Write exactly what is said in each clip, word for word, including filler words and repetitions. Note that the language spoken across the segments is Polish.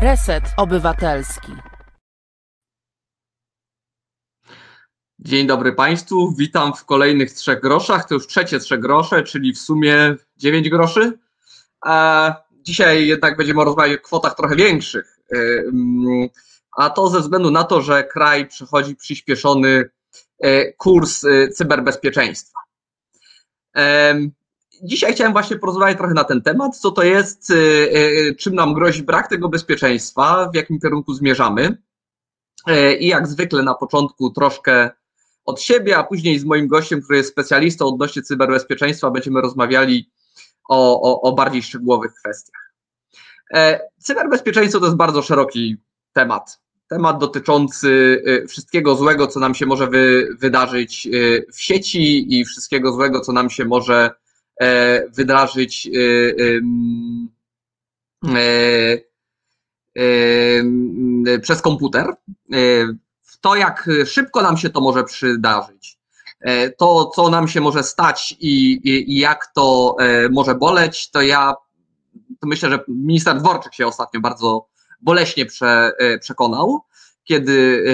Reset Obywatelski. Dzień dobry Państwu, witam w kolejnych trzech groszach, to już trzecie trzy grosze, czyli w sumie dziewięć groszy. A dzisiaj jednak będziemy rozmawiać o kwotach trochę większych, a to ze względu na to, że kraj przechodzi przyspieszony kurs cyberbezpieczeństwa. Dzisiaj chciałem właśnie porozmawiać trochę na ten temat, co to jest, czym nam grozi brak tego bezpieczeństwa, w jakim kierunku zmierzamy. I jak zwykle na początku troszkę od siebie, a później z moim gościem, który jest specjalistą odnośnie cyberbezpieczeństwa, będziemy rozmawiali o, o, o bardziej szczegółowych kwestiach. Cyberbezpieczeństwo to jest bardzo szeroki temat. Temat dotyczący wszystkiego złego, co nam się może wy, wydarzyć w sieci i wszystkiego złego, co nam się może wydarzyć przez komputer. To, jak szybko nam się to może przydarzyć, to, co nam się może stać i, i, i jak to może boleć, to ja to myślę, że minister Dworczyk się ostatnio bardzo boleśnie prze, przekonał, kiedy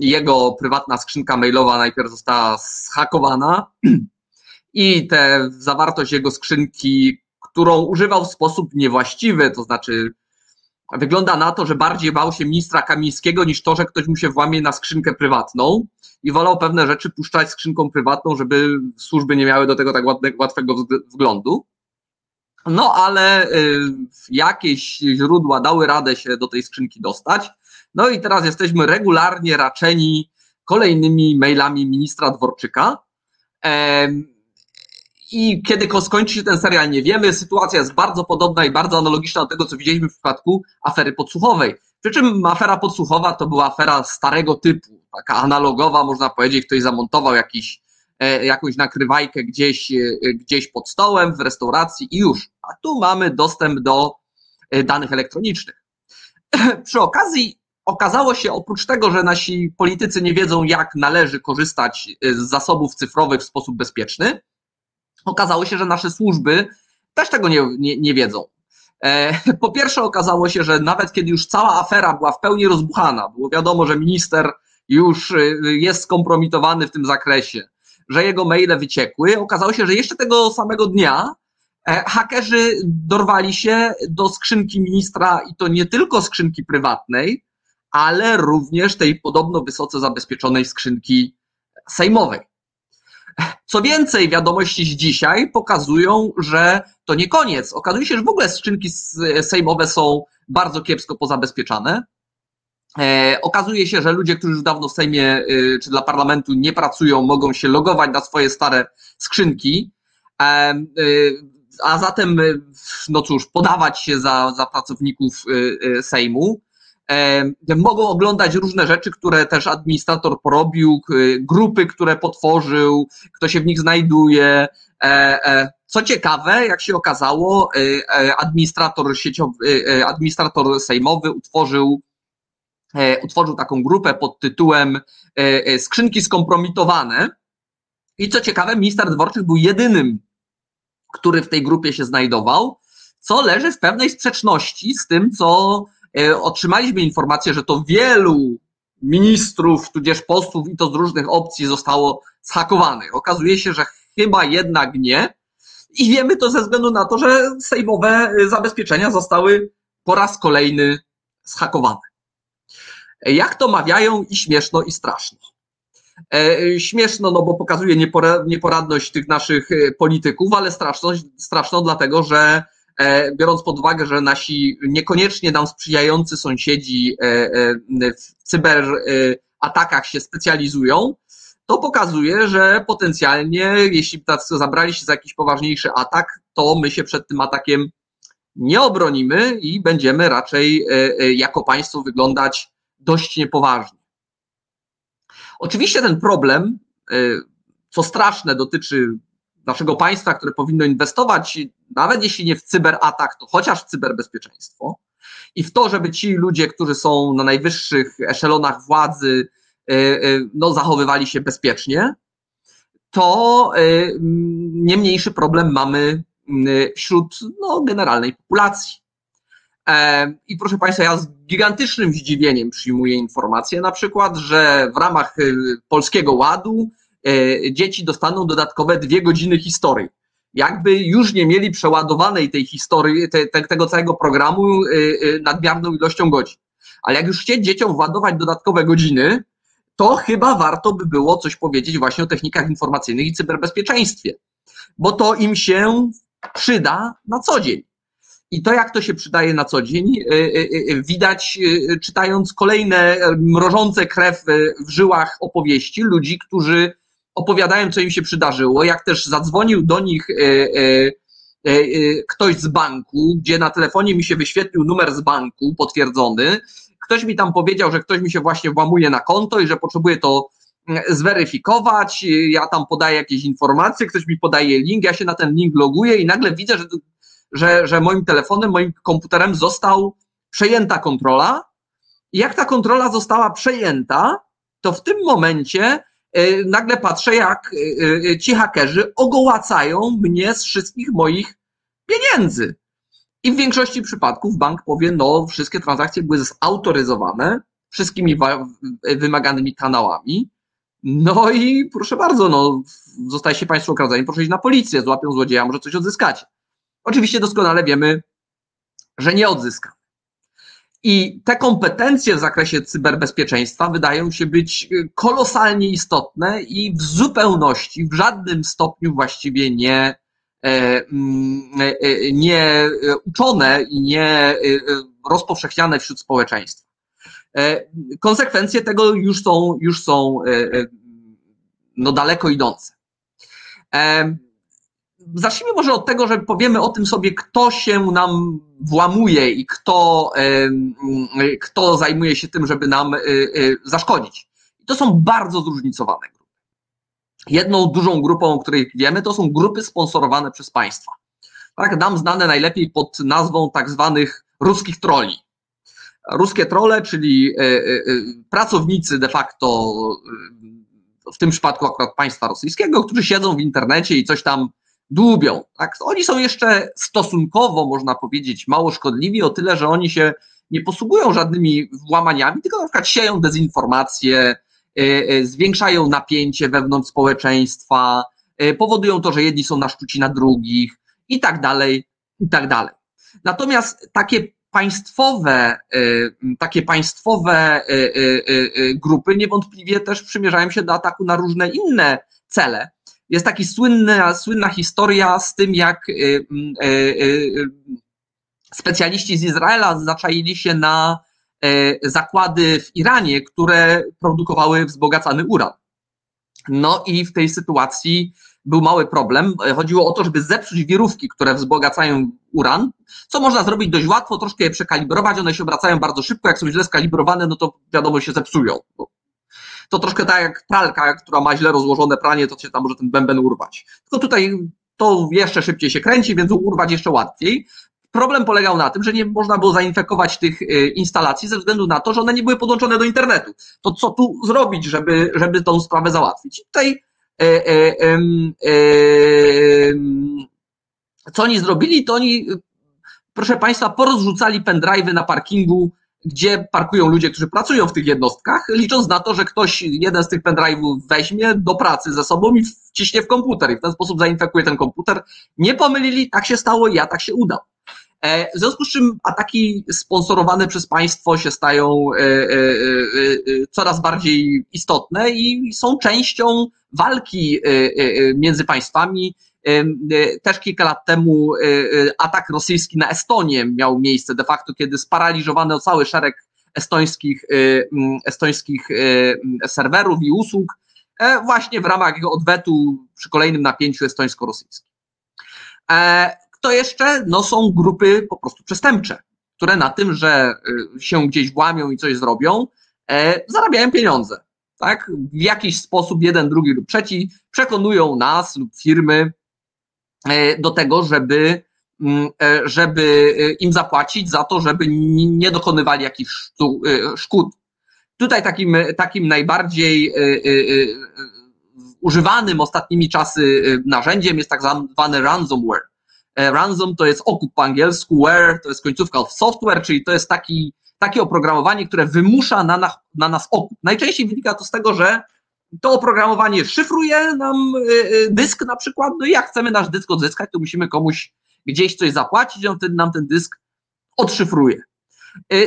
jego prywatna skrzynka mailowa najpierw została zhakowana i te, zawartość jego skrzynki, którą używał w sposób niewłaściwy, to znaczy wygląda na to, że bardziej bał się ministra Kamińskiego niż to, że ktoś mu się włamie na skrzynkę prywatną i wolał pewne rzeczy puszczać skrzynką prywatną, żeby służby nie miały do tego tak łatwego wglądu. No ale jakieś źródła dały radę się do tej skrzynki dostać. No i teraz jesteśmy regularnie raczeni kolejnymi mailami ministra Dworczyka. I kiedy skończy się ten serial, nie wiemy. Sytuacja jest bardzo podobna i bardzo analogiczna do tego, co widzieliśmy w przypadku afery podsłuchowej. Przy czym afera podsłuchowa to była afera starego typu, taka analogowa, można powiedzieć, ktoś zamontował jakiś, e, jakąś nakrywajkę gdzieś, e, gdzieś pod stołem, w restauracji i już. A tu mamy dostęp do e, danych elektronicznych. Przy okazji okazało się, oprócz tego, że nasi politycy nie wiedzą, jak należy korzystać z zasobów cyfrowych w sposób bezpieczny, okazało się, że nasze służby też tego nie, nie, nie wiedzą. E, po pierwsze okazało się, że nawet kiedy już cała afera była w pełni rozbuchana, było wiadomo, że minister już jest skompromitowany w tym zakresie, że jego maile wyciekły, okazało się, że jeszcze tego samego dnia e, hakerzy dorwali się do skrzynki ministra i to nie tylko skrzynki prywatnej, ale również tej podobno wysoce zabezpieczonej skrzynki sejmowej. Co więcej, wiadomości z dzisiaj pokazują, że to nie koniec. Okazuje się, że w ogóle skrzynki sejmowe są bardzo kiepsko pozabezpieczane. E, okazuje się, że ludzie, którzy już dawno w Sejmie e, czy dla parlamentu nie pracują, mogą się logować na swoje stare skrzynki, e, e, a zatem, no cóż, podawać się za, za pracowników e, Sejmu. Mogą oglądać różne rzeczy, które też administrator porobił, grupy, które potworzył, kto się w nich znajduje. Co ciekawe, jak się okazało, administrator sieciowy, administrator sejmowy utworzył, utworzył taką grupę pod tytułem Skrzynki skompromitowane. I co ciekawe, minister Dworczyk był jedynym, który w tej grupie się znajdował, co leży w pewnej sprzeczności z tym, co otrzymaliśmy informację, że to wielu ministrów, tudzież posłów i to z różnych opcji zostało zhakowanych. Okazuje się, że chyba jednak nie i wiemy to ze względu na to, że sejmowe zabezpieczenia zostały po raz kolejny zhakowane. Jak to mawiają i śmieszno i straszno. E, śmieszno, no bo pokazuje niepora- nieporadność tych naszych polityków, ale straszno, straszno dlatego, że biorąc pod uwagę, że nasi niekoniecznie nam sprzyjający sąsiedzi w cyberatakach się specjalizują, to pokazuje, że potencjalnie jeśli zabrali się za jakiś poważniejszy atak, to my się przed tym atakiem nie obronimy i będziemy raczej jako państwo wyglądać dość niepoważnie. Oczywiście ten problem, co straszne, dotyczy naszego państwa, które powinno inwestować, nawet jeśli nie w cyberatak, to chociaż w cyberbezpieczeństwo i w to, żeby ci ludzie, którzy są na najwyższych eszelonach władzy, no, zachowywali się bezpiecznie, to nie mniejszy problem mamy wśród no, generalnej populacji. I proszę Państwa, ja z gigantycznym zdziwieniem przyjmuję informację na przykład, że w ramach Polskiego Ładu dzieci dostaną dodatkowe dwie godziny historii. Jakby już nie mieli przeładowanej tej historii, te, te, tego całego programu nadmierną ilością godzin. Ale jak już chcieć dzieciom władować dodatkowe godziny, to chyba warto by było coś powiedzieć właśnie o technikach informacyjnych i cyberbezpieczeństwie, bo to im się przyda na co dzień. I to, jak to się przydaje na co dzień, widać, czytając kolejne mrożące krew w żyłach opowieści ludzi, którzy opowiadają, co im się przydarzyło, jak też zadzwonił do nich ktoś z banku, gdzie na telefonie mi się wyświetlił numer z banku potwierdzony, ktoś mi tam powiedział, że ktoś mi się właśnie włamuje na konto i że potrzebuje to zweryfikować, ja tam podaję jakieś informacje, ktoś mi podaje link, ja się na ten link loguję i nagle widzę, że Że, że moim telefonem, moim komputerem został przejęta kontrola i jak ta kontrola została przejęta, to w tym momencie yy, nagle patrzę, jak yy, ci hakerzy ogołacają mnie z wszystkich moich pieniędzy. I w większości przypadków bank powie, no wszystkie transakcje były zautoryzowane wszystkimi wymaganymi kanałami, no i proszę bardzo, no zostajecie Państwo okradzeni, proszę iść na policję, złapią złodzieja, może coś odzyskacie. Oczywiście doskonale wiemy, że nie odzyskamy. I te kompetencje w zakresie cyberbezpieczeństwa wydają się być kolosalnie istotne i w zupełności, w żadnym stopniu właściwie nie, nie uczone i nie rozpowszechniane wśród społeczeństwa. Konsekwencje tego już są, już są no daleko idące. Zacznijmy może od tego, że powiemy o tym sobie, kto się nam włamuje i kto, kto zajmuje się tym, żeby nam zaszkodzić. To są bardzo zróżnicowane grupy. Jedną dużą grupą, o której wiemy, to są grupy sponsorowane przez państwa. Tak, nam znane najlepiej pod nazwą tak zwanych ruskich trolli. Ruskie trolle, czyli pracownicy de facto, w tym przypadku akurat państwa rosyjskiego, którzy siedzą w internecie i coś tam dłubią. Tak? Oni są jeszcze stosunkowo, można powiedzieć, mało szkodliwi, o tyle, że oni się nie posługują żadnymi włamaniami, tylko na przykład sieją dezinformację, yy, yy, zwiększają napięcie wewnątrz społeczeństwa, yy, powodują to, że jedni są naszczuci na drugich i tak dalej, i tak dalej. Natomiast takie państwowe, yy, takie państwowe yy, yy, yy, grupy niewątpliwie też przymierzają się do ataku na różne inne cele. Jest taka słynna, słynna historia z tym, jak y, y, y, specjaliści z Izraela zaczaili się na y, zakłady w Iranie, które produkowały wzbogacany uran. No i w tej sytuacji był mały problem. Chodziło o to, żeby zepsuć wirówki, które wzbogacają uran, co można zrobić dość łatwo, troszkę je przekalibrować, one się obracają bardzo szybko, jak są źle skalibrowane, no to wiadomo, się zepsują. To troszkę tak jak pralka, która ma źle rozłożone pranie, to się tam może ten bęben urwać. Tylko tutaj to jeszcze szybciej się kręci, więc urwać jeszcze łatwiej. Problem polegał na tym, że nie można było zainfekować tych instalacji ze względu na to, że one nie były podłączone do internetu. To co tu zrobić, żeby, żeby tą sprawę załatwić? I tutaj e, e, e, e, co oni zrobili, to oni, proszę Państwa, porozrzucali pendrive'y na parkingu, gdzie parkują ludzie, którzy pracują w tych jednostkach, licząc na to, że ktoś jeden z tych pendrive'ów weźmie do pracy ze sobą i wciśnie w komputer i w ten sposób zainfekuje ten komputer. Nie pomylili, tak się stało i atak się udał. W związku z czym ataki sponsorowane przez państwo się stają coraz bardziej istotne i są częścią walki między państwami. Też kilka lat temu atak rosyjski na Estonię miał miejsce de facto, kiedy sparaliżowano cały szereg estońskich, estońskich serwerów i usług właśnie w ramach jego odwetu przy kolejnym napięciu estońsko-rosyjskim. Kto jeszcze? No są grupy po prostu przestępcze, które na tym, że się gdzieś włamią i coś zrobią, zarabiają pieniądze. Tak? W jakiś sposób jeden, drugi lub trzeci przekonują nas lub firmy do tego, żeby, żeby im zapłacić za to, żeby nie dokonywali jakichś szkód. Tutaj takim, takim najbardziej używanym ostatnimi czasy narzędziem jest tak zwany ransomware, Ransom to jest okup po angielsku, where to jest końcówka od software, czyli to jest taki, takie oprogramowanie, które wymusza na, na, na nas okup. Najczęściej wynika to z tego, że to oprogramowanie szyfruje nam dysk na przykład, no i jak chcemy nasz dysk odzyskać, to musimy komuś gdzieś coś zapłacić, on wtedy nam ten dysk odszyfruje.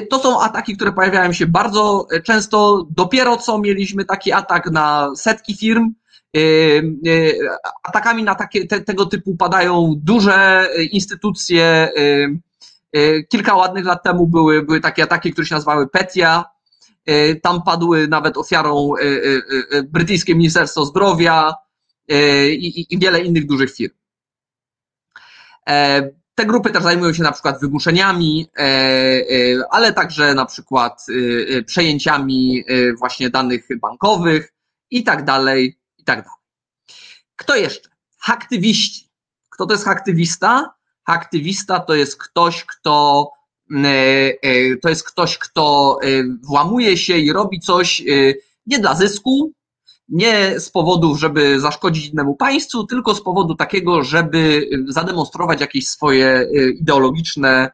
To są ataki, które pojawiają się bardzo często. Dopiero co mieliśmy taki atak na setki firm. Atakami na takie, te, tego typu padają duże instytucje. Kilka ładnych lat temu były, były takie ataki, które się nazywały PETIA. Tam padły nawet ofiarą brytyjskie Ministerstwo Zdrowia i, i wiele innych dużych firm. Te grupy też zajmują się na przykład wymuszeniami, ale także na przykład przejęciami właśnie danych bankowych i tak dalej, i tak dalej. Kto jeszcze? Haktywiści. Kto to jest haktywista? Haktywista to jest ktoś, kto to jest ktoś, kto włamuje się i robi coś nie dla zysku, nie z powodów, żeby zaszkodzić innemu państwu, tylko z powodu takiego, żeby zademonstrować jakieś swoje ideologiczne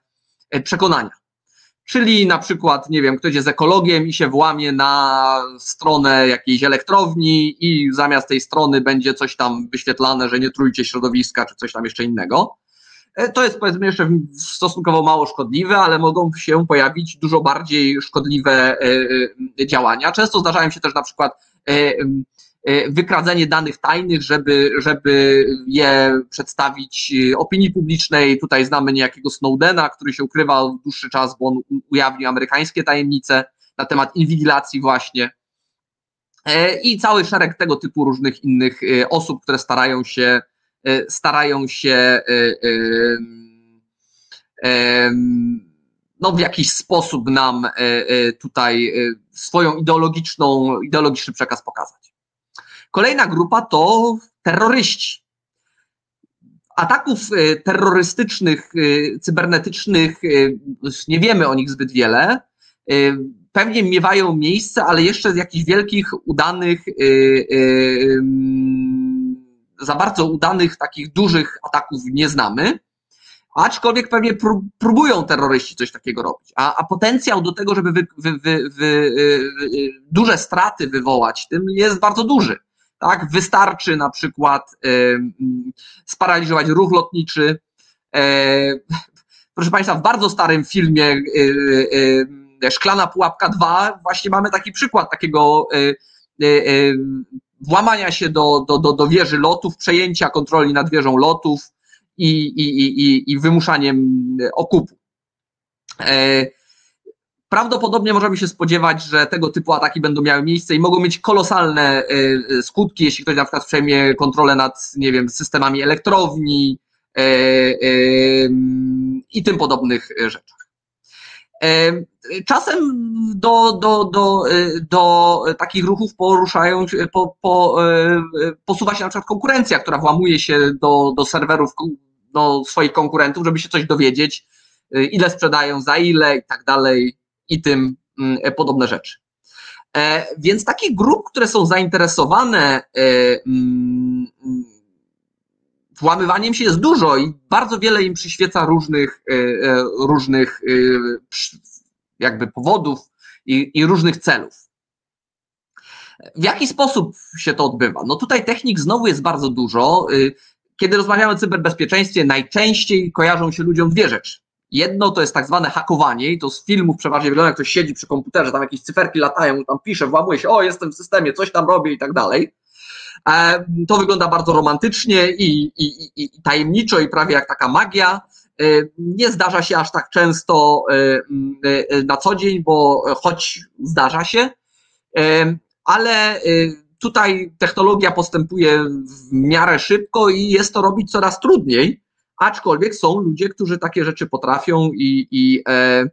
przekonania. Czyli na przykład, nie wiem, ktoś jest ekologiem i się włamie na stronę jakiejś elektrowni i zamiast tej strony będzie coś tam wyświetlane, że nie trujcie środowiska, czy coś tam jeszcze innego. To jest, powiedzmy, jeszcze stosunkowo mało szkodliwe, ale mogą się pojawić dużo bardziej szkodliwe działania. Często zdarzają się też na przykład wykradzenie danych tajnych, żeby, żeby je przedstawić opinii publicznej. Tutaj znamy niejakiego Snowdena, który się ukrywał od dłuższy czas, bo on ujawnił amerykańskie tajemnice na temat inwigilacji właśnie i cały szereg tego typu różnych innych osób, które starają się starają się no, w jakiś sposób nam tutaj swoją ideologiczną, ideologiczny przekaz pokazać. Kolejna grupa to terroryści. Ataków terrorystycznych, cybernetycznych nie wiemy o nich zbyt wiele. Pewnie miewają miejsce, ale jeszcze z jakichś wielkich, udanych, za bardzo udanych, takich dużych ataków nie znamy. Aczkolwiek pewnie próbują terroryści coś takiego robić, a, a potencjał do tego, żeby wy, wy, wy, wy, duże straty wywołać tym jest bardzo duży. Tak? Wystarczy na przykład y, sparaliżować ruch lotniczy. Y, proszę Państwa, w bardzo starym filmie y, y, Szklana Pułapka dwa właśnie mamy taki przykład takiego y, y, y, włamania się do, do, do, do wieży lotów, przejęcia kontroli nad wieżą lotów, I, i, i, i wymuszaniem okupu. Prawdopodobnie możemy się spodziewać, że tego typu ataki będą miały miejsce i mogą mieć kolosalne skutki, jeśli ktoś na przykład przejmie kontrolę nad, nie wiem, systemami elektrowni i tym podobnych rzeczach. Czasem do, do, do, do takich ruchów poruszają, po, po, posuwa się na przykład konkurencja, która włamuje się do, do serwerów do swoich konkurentów, żeby się coś dowiedzieć, ile sprzedają, za ile i tak dalej i tym podobne rzeczy. Więc takich grup, które są zainteresowane włamywaniem się jest dużo i bardzo wiele im przyświeca różnych, różnych jakby powodów i, i różnych celów. W jaki sposób się to odbywa? No tutaj technik znowu jest bardzo dużo. Kiedy rozmawiamy o cyberbezpieczeństwie, najczęściej kojarzą się ludziom dwie rzeczy. Jedno to jest tak zwane hakowanie i to z filmów przeważnie wygląda, jak ktoś siedzi przy komputerze, tam jakieś cyferki latają, tam pisze, włamuje się, o, jestem w systemie, coś tam robię i tak dalej. To wygląda bardzo romantycznie i, i, i tajemniczo i prawie jak taka magia. Nie zdarza się aż tak często na co dzień, bo choć zdarza się, ale tutaj technologia postępuje w miarę szybko i jest to robić coraz trudniej, aczkolwiek są ludzie, którzy takie rzeczy potrafią i, i e,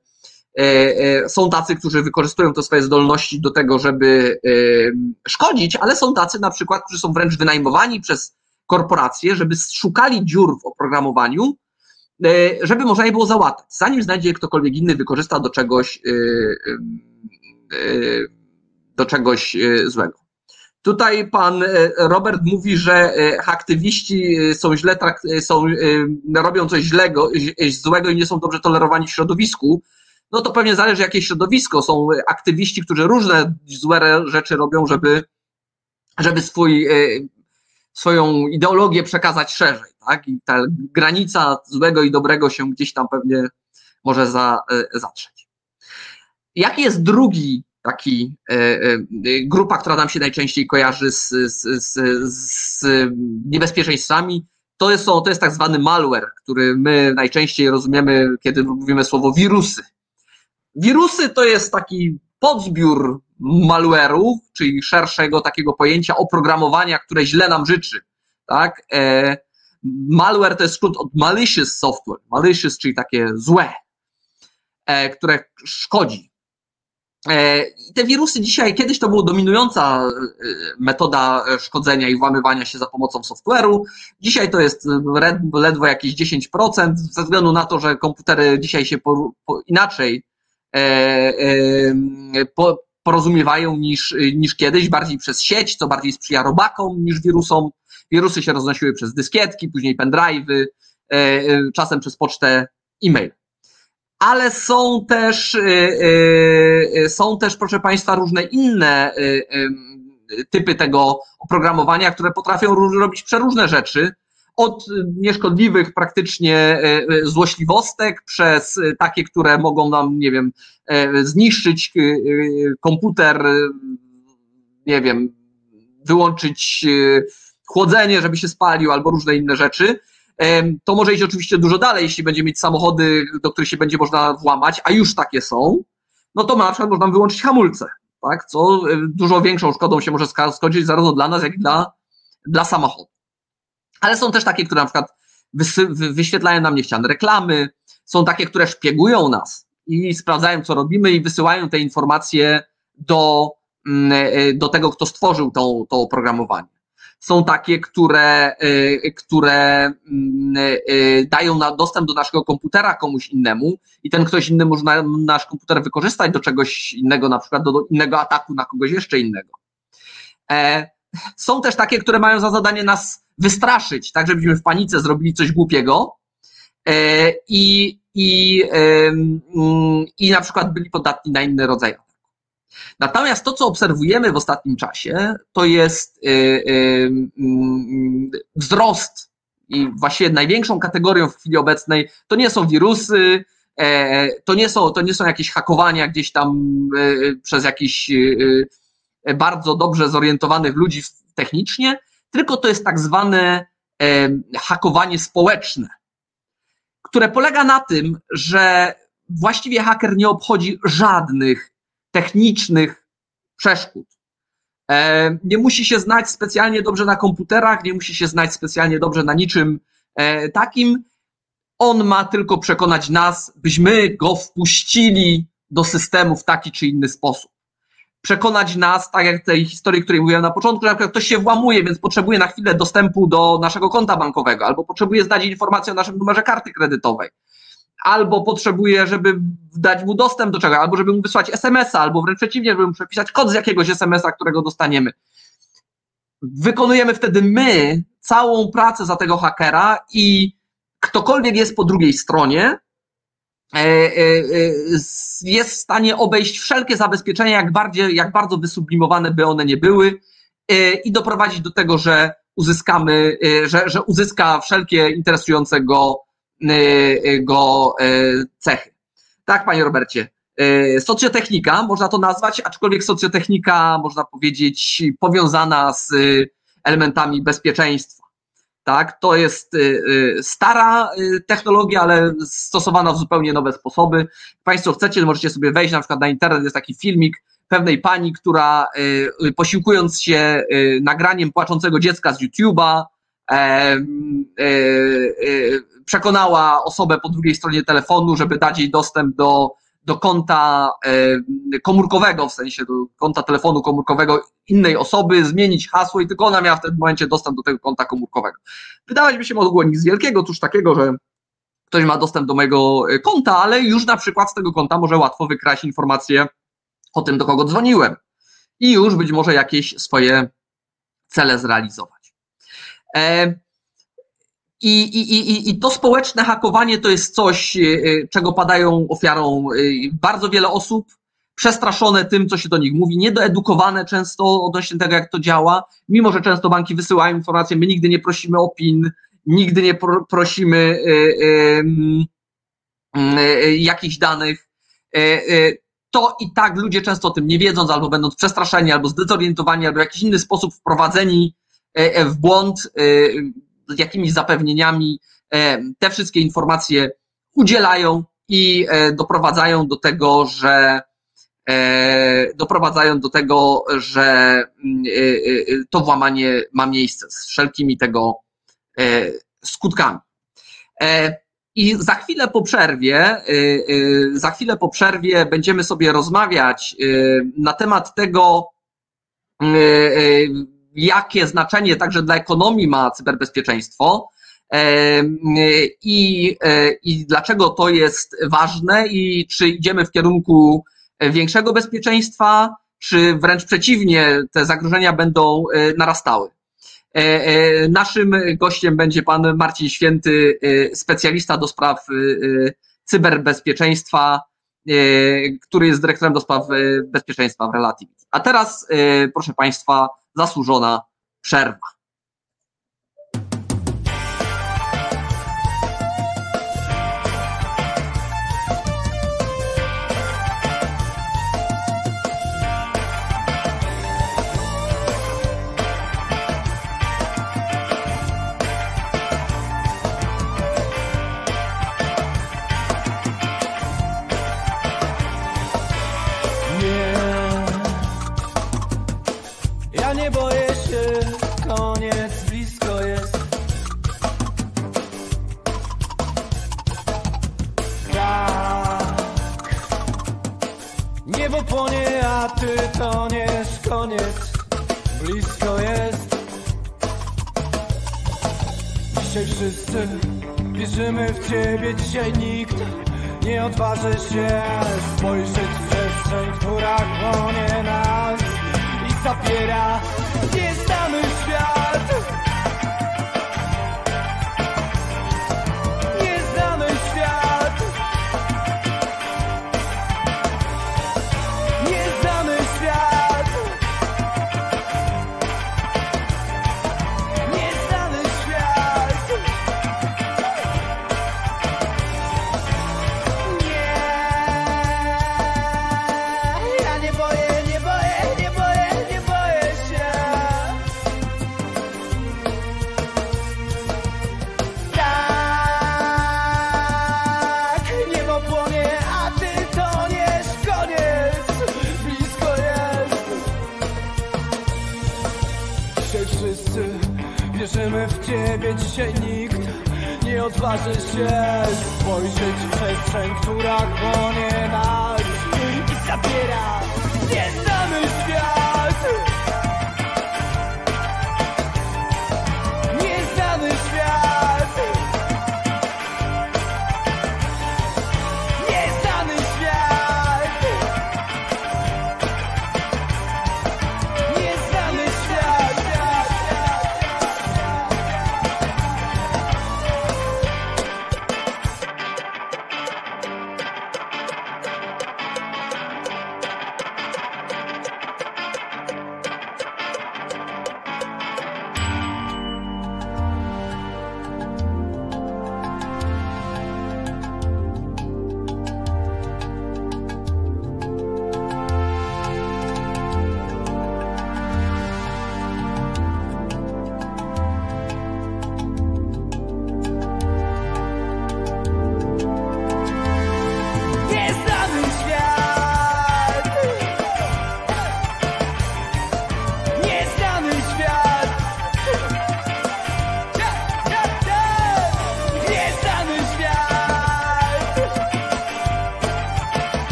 E, e, są tacy, którzy wykorzystują te swoje zdolności do tego, żeby e, szkodzić, ale są tacy na przykład, którzy są wręcz wynajmowani przez korporacje, żeby szukali dziur w oprogramowaniu, e, żeby można je było załatać, zanim znajdzie ktokolwiek inny, wykorzysta do czegoś, e, e, do czegoś e, złego. Tutaj pan Robert mówi, że aktywiści są źle, są, robią coś złego, złego i nie są dobrze tolerowani w środowisku. No to pewnie zależy, jakie środowisko. Są aktywiści, którzy różne złe rzeczy robią, żeby, żeby swój, swoją ideologię przekazać szerzej, tak? I ta granica złego i dobrego się gdzieś tam pewnie może za, zatrzeć. Jaki jest drugi taki y, y, grupa, która nam się najczęściej kojarzy z, z, z, z niebezpieczeństwami? To jest, to jest tak zwany malware, który my najczęściej rozumiemy, kiedy mówimy słowo wirusy. Wirusy to jest taki podzbiór malware'u, czyli szerszego takiego pojęcia oprogramowania, które źle nam życzy. Tak? E, malware to jest skrót od malicious software, malicious, czyli takie złe, e, które szkodzi. E, i te wirusy dzisiaj, kiedyś to była dominująca metoda szkodzenia i włamywania się za pomocą software'u, dzisiaj to jest ledwo jakieś dziesięć procent, ze względu na to, że komputery dzisiaj się po, po inaczej E, e, po, porozumiewają niż, niż kiedyś, bardziej przez sieć, co bardziej sprzyja robakom niż wirusom. Wirusy się roznosiły przez dyskietki, później pendrive'y, e, e, czasem przez pocztę e-mail. Ale są też, e, e, są też, proszę Państwa, różne inne e, e, typy tego oprogramowania, które potrafią robić przeróżne rzeczy, od nieszkodliwych praktycznie złośliwostek, przez takie, które mogą nam, nie wiem, zniszczyć komputer, nie wiem, wyłączyć chłodzenie, żeby się spalił, albo różne inne rzeczy. To może iść oczywiście dużo dalej, jeśli będzie mieć samochody, do których się będzie można włamać, a już takie są, no to na przykład można wyłączyć hamulce, tak? Co dużo większą szkodą się może skończyć zarówno dla nas, jak i dla, dla samochodu. Ale są też takie, które na przykład wyświetlają nam niechciane reklamy, są takie, które szpiegują nas i sprawdzają, co robimy, i wysyłają te informacje do, do tego, kto stworzył to, to oprogramowanie. Są takie, które, które dają nam dostęp do naszego komputera komuś innemu i ten ktoś inny może nasz komputer wykorzystać do czegoś innego, na przykład do innego ataku na kogoś jeszcze innego. Są też takie, które mają za zadanie nas wystraszyć, tak żebyśmy w panice zrobili coś głupiego i, i, i na przykład byli podatni na inny rodzaj ataku. Natomiast to, co obserwujemy w ostatnim czasie, to jest wzrost i właściwie największą kategorią w chwili obecnej to nie są wirusy, to nie są, to nie są jakieś hakowania gdzieś tam przez jakiś bardzo dobrze zorientowanych ludzi technicznie, tylko to jest tak zwane e, hakowanie społeczne, które polega na tym, że właściwie haker nie obchodzi żadnych technicznych przeszkód. E, nie musi się znać specjalnie dobrze na komputerach, nie musi się znać specjalnie dobrze na niczym e, takim. On ma tylko przekonać nas, byśmy go wpuścili do systemu w taki czy inny sposób. Przekonać nas, tak jak tej historii, której mówiłem na początku, że na przykład ktoś się włamuje, więc potrzebuje na chwilę dostępu do naszego konta bankowego, albo potrzebuje znać informację o naszym numerze karty kredytowej, albo potrzebuje, żeby dać mu dostęp do czegoś, albo żeby mu wysłać es em es a, albo wręcz przeciwnie, żeby mu przepisać kod z jakiegoś es em es a, którego dostaniemy. Wykonujemy wtedy my całą pracę za tego hakera i ktokolwiek jest po drugiej stronie jest w stanie obejść wszelkie zabezpieczenia, jak, bardziej, jak bardzo wysublimowane by one nie były, i doprowadzić do tego, że uzyskamy, że, że uzyska wszelkie interesujące go, go cechy. Tak, panie Robercie, socjotechnika, można to nazwać, aczkolwiek socjotechnika, można powiedzieć, powiązana z elementami bezpieczeństwa. Tak, to jest stara technologia, ale stosowana w zupełnie nowe sposoby. Jak Państwo chcecie, możecie sobie wejść na przykład na internet, jest taki filmik pewnej pani, która posiłkując się nagraniem płaczącego dziecka z YouTube'a przekonała osobę po drugiej stronie telefonu, żeby dać jej dostęp do, do konta komórkowego, w sensie do konta telefonu komórkowego innej osoby, zmienić hasło i tylko ona miała w tym momencie dostęp do tego konta komórkowego. Wydawać by się mogło nic wielkiego, cóż takiego, że ktoś ma dostęp do mojego konta, ale już na przykład z tego konta może łatwo wykraść informacje o tym, do kogo dzwoniłem i już być może jakieś swoje cele zrealizować. I, i, i, i to społeczne hakowanie to jest coś, czego padają ofiarą bardzo wiele osób, przestraszone tym, co się do nich mówi, niedoedukowane często odnośnie tego, jak to działa, mimo że często banki wysyłają informacje, my nigdy nie prosimy opin, nigdy nie pro, prosimy y, y, y, y, jakichś danych, y, y, to i tak ludzie często o tym nie wiedząc, albo będąc przestraszeni, albo zdezorientowani, albo w jakiś inny sposób wprowadzeni y, y, w błąd y, z jakimiś zapewnieniami, y, te wszystkie informacje udzielają i y, doprowadzają do tego, że doprowadzają do tego, że to włamanie ma miejsce z wszelkimi tego skutkami. I za chwilę po przerwie, za chwilę po przerwie będziemy sobie rozmawiać na temat tego, jakie znaczenie także dla ekonomii ma cyberbezpieczeństwo i, i dlaczego to jest ważne i czy idziemy w kierunku większego bezpieczeństwa, czy wręcz przeciwnie, te zagrożenia będą narastały. Naszym gościem będzie pan Marcin Święty, specjalista do spraw cyberbezpieczeństwa, który jest dyrektorem do spraw bezpieczeństwa w Relativity. A teraz, proszę państwa, zasłużona przerwa. To nie jest koniec, blisko jest. Dzisiaj wszyscy wierzymy w ciebie, dzisiaj nikt nie odważy się spojrzeć w przestrzeń, która chłonie nas i zapiera nieznany świat. Wierzymy w ciebie, dzisiaj nikt nie odważy się spojrzeć w przestrzeń, która chłonie nas i zabiera nieznany świat. Nieznany świat. Nieznany świat. Nieznany świat.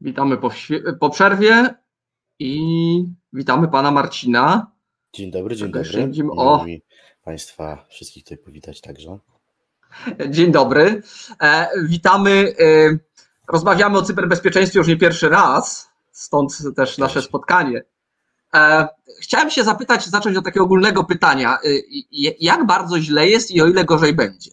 Witamy po, po przerwie i witamy pana Marcina. Dzień dobry, dzień dobry. Będziemy... O. Miło mi państwa wszystkich tutaj powitać także. Dzień dobry. E, witamy. E, rozmawiamy o cyberbezpieczeństwie już nie pierwszy raz, stąd też nasze spotkanie. E, chciałem się zapytać, zacząć od takiego ogólnego pytania. E, jak bardzo źle jest i o ile gorzej będzie?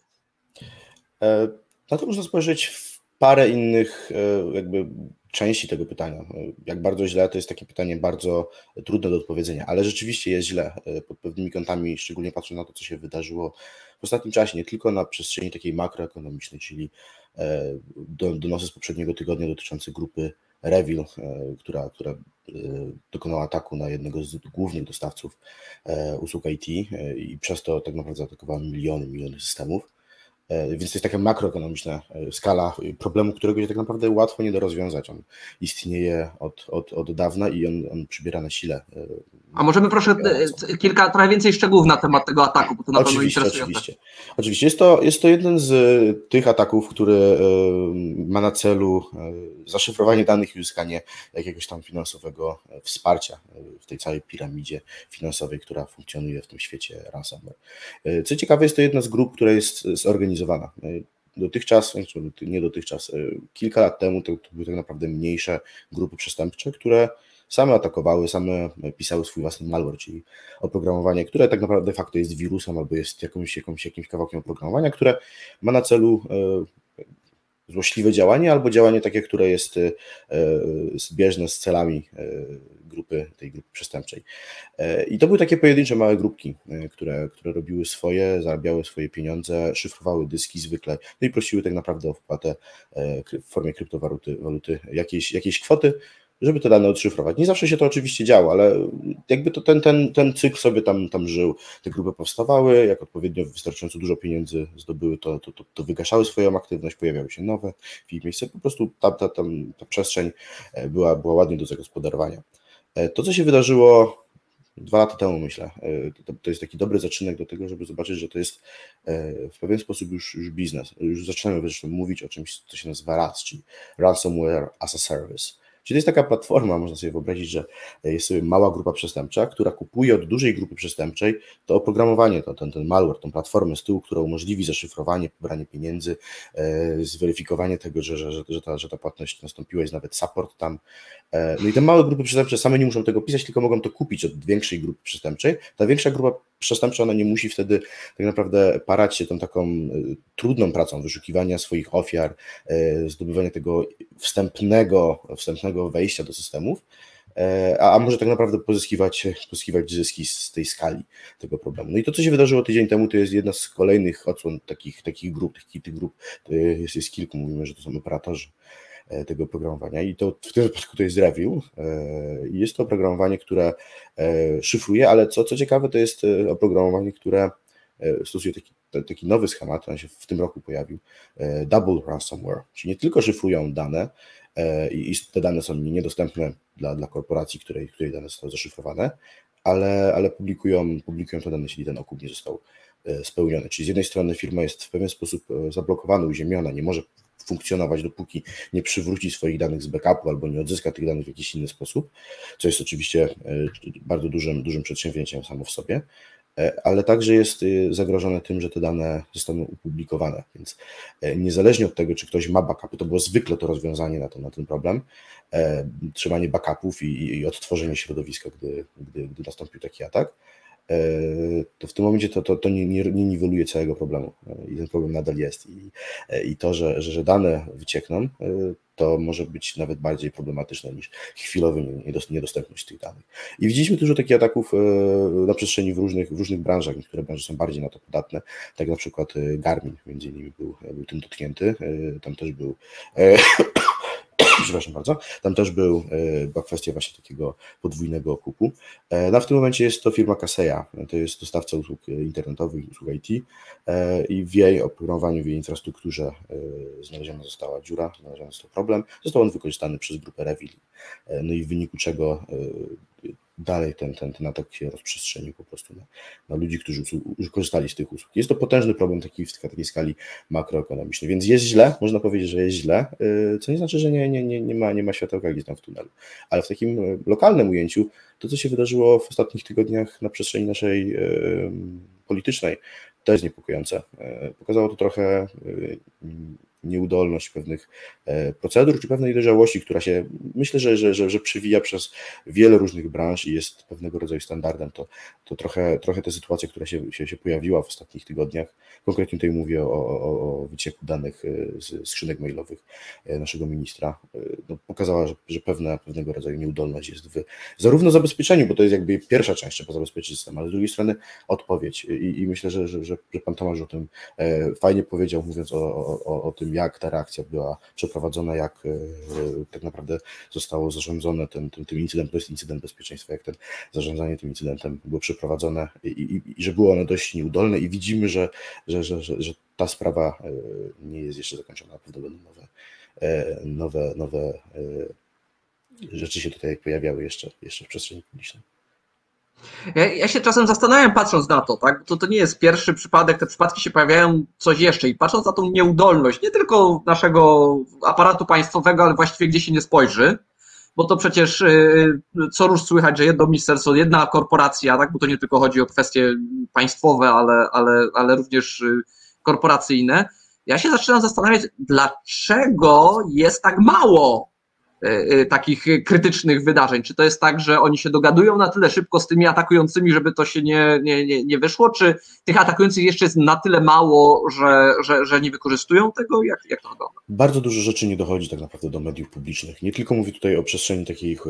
E, na to można spojrzeć w parę innych e, jakby części tego pytania. Jak bardzo źle, to jest takie pytanie bardzo trudne do odpowiedzenia, ale rzeczywiście jest źle pod pewnymi kątami, szczególnie patrząc na to, co się wydarzyło w ostatnim czasie, nie tylko na przestrzeni takiej makroekonomicznej, czyli donosy z poprzedniego tygodnia dotyczące grupy REvil, która, która dokonała ataku na jednego z głównych dostawców usług I T i przez to tak naprawdę zaatakowała miliony, miliony systemów. Więc to jest taka makroekonomiczna skala problemu, którego się tak naprawdę łatwo nie da rozwiązać. On istnieje od, od, od dawna i on, on przybiera na sile. A możemy proszę kilka, trochę więcej szczegółów na temat tego ataku, bo to na pewno interesujące. Oczywiście, oczywiście. Jest to, jest to jeden z tych ataków, który ma na celu zaszyfrowanie danych i uzyskanie jakiegoś tam finansowego wsparcia w tej całej piramidzie finansowej, która funkcjonuje w tym świecie ransomware. Co ciekawe, jest to jedna z grup, która jest zorganizowana. Dotychczas, nie dotychczas, kilka lat temu to, to były tak naprawdę mniejsze grupy przestępcze, które same atakowały, same pisały swój własny malware, czyli oprogramowanie, które tak naprawdę de facto jest wirusem albo jest jakąś, jakąś, jakimś kawałkiem oprogramowania, które ma na celu złośliwe działanie albo działanie takie, które jest zbieżne z celami grupy, tej grupy przestępczej. I to były takie pojedyncze małe grupki, które, które robiły swoje, zarabiały swoje pieniądze, szyfrowały dyski zwykle, no i prosiły tak naprawdę o wpłatę w formie kryptowaluty waluty, jakiejś, jakiejś kwoty, żeby te dane odszyfrować. Nie zawsze się to oczywiście działo, ale jakby to ten, ten, ten cykl sobie tam, tam żył. Te grupy powstawały, jak odpowiednio wystarczająco dużo pieniędzy zdobyły, to, to, to, to wygaszały swoją aktywność, pojawiały się nowe w ich miejsce. Po prostu ta, ta, ta, ta przestrzeń była, była ładnie do zagospodarowania. To, co się wydarzyło dwa lata temu, myślę, to, to jest taki dobry zaczynek do tego, żeby zobaczyć, że to jest w pewien sposób już, już biznes. Już zaczynamy zresztą mówić o czymś, co się nazywa R A S, czyli Ransomware as a Service. Czyli to jest taka platforma, można sobie wyobrazić, że jest sobie mała grupa przestępcza, która kupuje od dużej grupy przestępczej to oprogramowanie, to, ten, ten malware, tą platformę z tyłu, która umożliwi zaszyfrowanie, pobranie pieniędzy, e, zweryfikowanie tego, że, że, że, ta, że ta płatność nastąpiła, jest nawet support tam. E, no i te małe grupy przestępcze same nie muszą tego pisać, tylko mogą to kupić od większej grupy przestępczej. Ta większa grupa przestępcza, ona nie musi wtedy tak naprawdę parać się tą taką trudną pracą wyszukiwania swoich ofiar, e, zdobywania tego wstępnego, wstępnego wejścia do systemów, a, a może tak naprawdę pozyskiwać, pozyskiwać zyski z tej skali tego problemu. No i to, co się wydarzyło tydzień temu, to jest jedna z kolejnych odsłon takich, takich grup, tych, tych grup jest, jest kilku, mówimy, że to są operatorzy tego oprogramowania i to w tym wypadku to jest REvil. Jest to oprogramowanie, które szyfruje, ale co, co ciekawe, to jest oprogramowanie, które stosuje taki, taki nowy schemat, on się w tym roku pojawił, double ransomware, czyli nie tylko szyfrują dane, i te dane są niedostępne dla, dla korporacji, której, której dane zostały zaszyfrowane, ale, ale publikują, publikują te dane, jeśli ten okup nie został spełniony. Czyli z jednej strony firma jest w pewien sposób zablokowana, uziemiona, nie może funkcjonować, dopóki nie przywróci swoich danych z backupu albo nie odzyska tych danych w jakiś inny sposób, co jest oczywiście bardzo dużym, dużym przedsięwzięciem samo w sobie, ale także jest zagrożone tym, że te dane zostaną upublikowane, więc niezależnie od tego, czy ktoś ma backupy, to było zwykle to rozwiązanie na, to, na ten problem, trzymanie backupów i, i odtworzenie środowiska, gdy, gdy, gdy nastąpił taki atak, to w tym momencie to, to, to nie, nie, nie niweluje całego problemu i ten problem nadal jest i, i to, że, że dane wyciekną, to może być nawet bardziej problematyczne niż chwilowa niedostępność tych danych. I widzieliśmy dużo takich ataków na przestrzeni w różnych, w różnych branżach, niektóre branże są bardziej na to podatne, tak na przykład Garmin między innymi był, był tym dotknięty, tam też był... Przepraszam bardzo, tam też był, była kwestia właśnie takiego podwójnego okupu. No w tym momencie jest to firma Kaseya, to jest dostawca usług internetowych, usług I T i w jej oprogramowaniu, w jej infrastrukturze znaleziona została dziura, znaleziony został problem, został on wykorzystany przez grupę REvil, no i w wyniku czego dalej ten, ten, ten atak się rozprzestrzenił po prostu na, na ludzi, którzy korzystali z tych usług. Jest to potężny problem taki, w takiej skali makroekonomicznej, więc jest źle, można powiedzieć, że jest źle, co nie znaczy, że nie, nie, nie, nie, ma, nie ma światełka gdzieś tam w tunelu, ale w takim lokalnym ujęciu to, co się wydarzyło w ostatnich tygodniach na przestrzeni naszej politycznej, To jest niepokojące. Pokazało to trochę nieudolność pewnych procedur, czy pewnej dojrzałości, która się, myślę, że, że, że, że przewija przez wiele różnych branż i jest pewnego rodzaju standardem. To, to trochę, trochę ta sytuacja, która się, się, się pojawiła w ostatnich tygodniach, konkretnie tutaj mówię o, o, o wycieku danych z skrzynek mailowych naszego ministra, no, pokazała, że, że pewna, pewnego rodzaju nieudolność jest w zarówno zabezpieczeniu, bo to jest jakby pierwsza część, trzeba zabezpieczyć system, ale z drugiej strony odpowiedź. I, i myślę, że, że, że, że pan Tomasz o tym fajnie powiedział, mówiąc o, o, o tym, jak ta reakcja była przeprowadzona, jak yy, tak naprawdę zostało zarządzone ten, tym, tym incydentem, to jest incydent bezpieczeństwa, jak ten zarządzanie tym incydentem było przeprowadzone i, i, i że było ono dość nieudolne i widzimy, że, że, że, że, że ta sprawa yy, nie jest jeszcze zakończona, naprawdę będą nowe, yy, nowe, nowe yy, rzeczy się tutaj pojawiały jeszcze, jeszcze w przestrzeni publicznej. Ja się czasem zastanawiam, patrząc na to, tak? To, to nie jest pierwszy przypadek, te przypadki się pojawiają coś jeszcze i patrząc na tą nieudolność, nie tylko naszego aparatu państwowego, ale właściwie gdzie się nie spojrzy, bo to przecież co rusz słychać, że jedno ministerstwo, jedna korporacja, tak? Bo to nie tylko chodzi o kwestie państwowe, ale, ale, ale również korporacyjne. Ja się zaczynam zastanawiać, dlaczego jest tak mało takich krytycznych wydarzeń. Czy to jest tak, że oni się dogadują na tyle szybko z tymi atakującymi, żeby to się nie, nie, nie wyszło, czy tych atakujących jeszcze jest na tyle mało, że, że, że nie wykorzystują tego? Jak, jak to wygląda? Bardzo dużo rzeczy nie dochodzi tak naprawdę do mediów publicznych. Nie tylko mówię tutaj o przestrzeni takich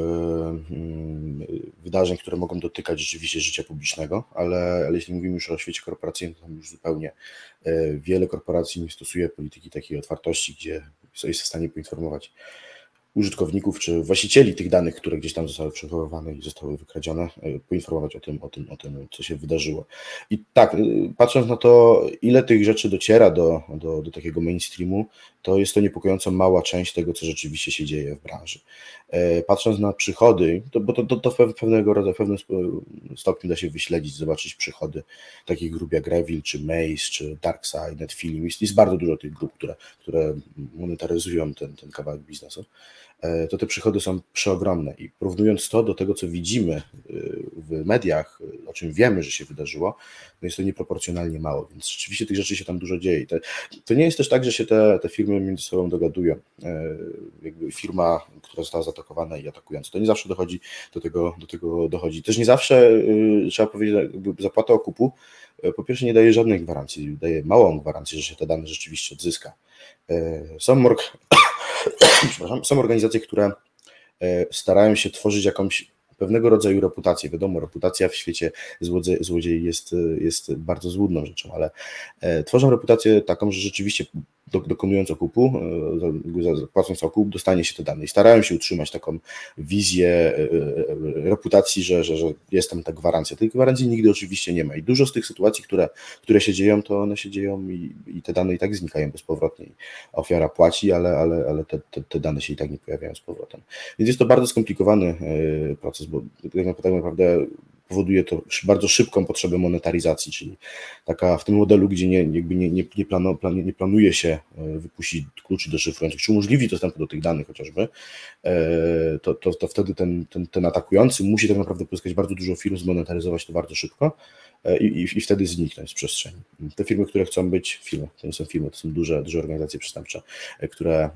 wydarzeń, które mogą dotykać rzeczywiście życia publicznego, ale, ale jeśli mówimy już o świecie korporacyjnym, to tam już zupełnie wiele korporacji nie stosuje polityki takiej otwartości, gdzie jest w stanie poinformować użytkowników czy właścicieli tych danych, które gdzieś tam zostały przechowywane i zostały wykradzione, poinformować o tym, o tym, o tym, co się wydarzyło. I tak, patrząc na to, ile tych rzeczy dociera do, do, do takiego mainstreamu, to jest to niepokojąco mała część tego, co rzeczywiście się dzieje w branży. Patrząc na przychody, to, bo to, to, to w pewnego rodzaju, w pewnym stopniu da się wyśledzić, zobaczyć przychody takich grup jak REvil, czy Maze, czy Darkside, Netfilm. Jest, jest bardzo dużo tych grup, które, które monetaryzują ten, ten kawałek biznesu. To te przychody są przeogromne i porównując to do tego, co widzimy w mediach, o czym wiemy, że się wydarzyło, no jest to nieproporcjonalnie mało, więc rzeczywiście tych rzeczy się tam dużo dzieje. Te, to nie jest też tak, że się te, te firmy między sobą dogadują. Jakby firma, która została zaatakowana i atakująca, to nie zawsze dochodzi do tego, do tego dochodzi. Też nie zawsze, trzeba powiedzieć, jakby zapłata okupu, po pierwsze nie daje żadnej gwarancji, daje małą gwarancję, że się te dane rzeczywiście odzyska. Sam morg... Są organizacje, które starają się tworzyć jakąś pewnego rodzaju reputację. Wiadomo, reputacja w świecie złodzie- złodziei jest, jest bardzo złudną rzeczą, ale tworzą reputację taką, że rzeczywiście dokonując okupu, płacąc okup, dostanie się te dane i starają się utrzymać taką wizję reputacji, że, że, że jest tam ta gwarancja. Tej gwarancji nigdy oczywiście nie ma i dużo z tych sytuacji, które, które się dzieją, to one się dzieją i, i te dane i tak znikają bezpowrotnie. Ofiara płaci, ale, ale, ale te, te, te dane się i tak nie pojawiają z powrotem. Więc jest to bardzo skomplikowany proces, bo tak naprawdę powoduje to bardzo szybką potrzebę monetaryzacji, czyli taka w tym modelu, gdzie nie, jakby nie, nie, nie, planu, plan, nie planuje się wypuścić kluczy deszyfrujących, czy umożliwi dostęp do tych danych chociażby, to, to, to wtedy ten, ten, ten atakujący musi tak naprawdę pozyskać bardzo dużo firm, zmonetaryzować to bardzo szybko i, i, i wtedy zniknąć z przestrzeni. Te firmy, które chcą być firmy, to nie są firmy, to są duże, duże organizacje przestępcze, które,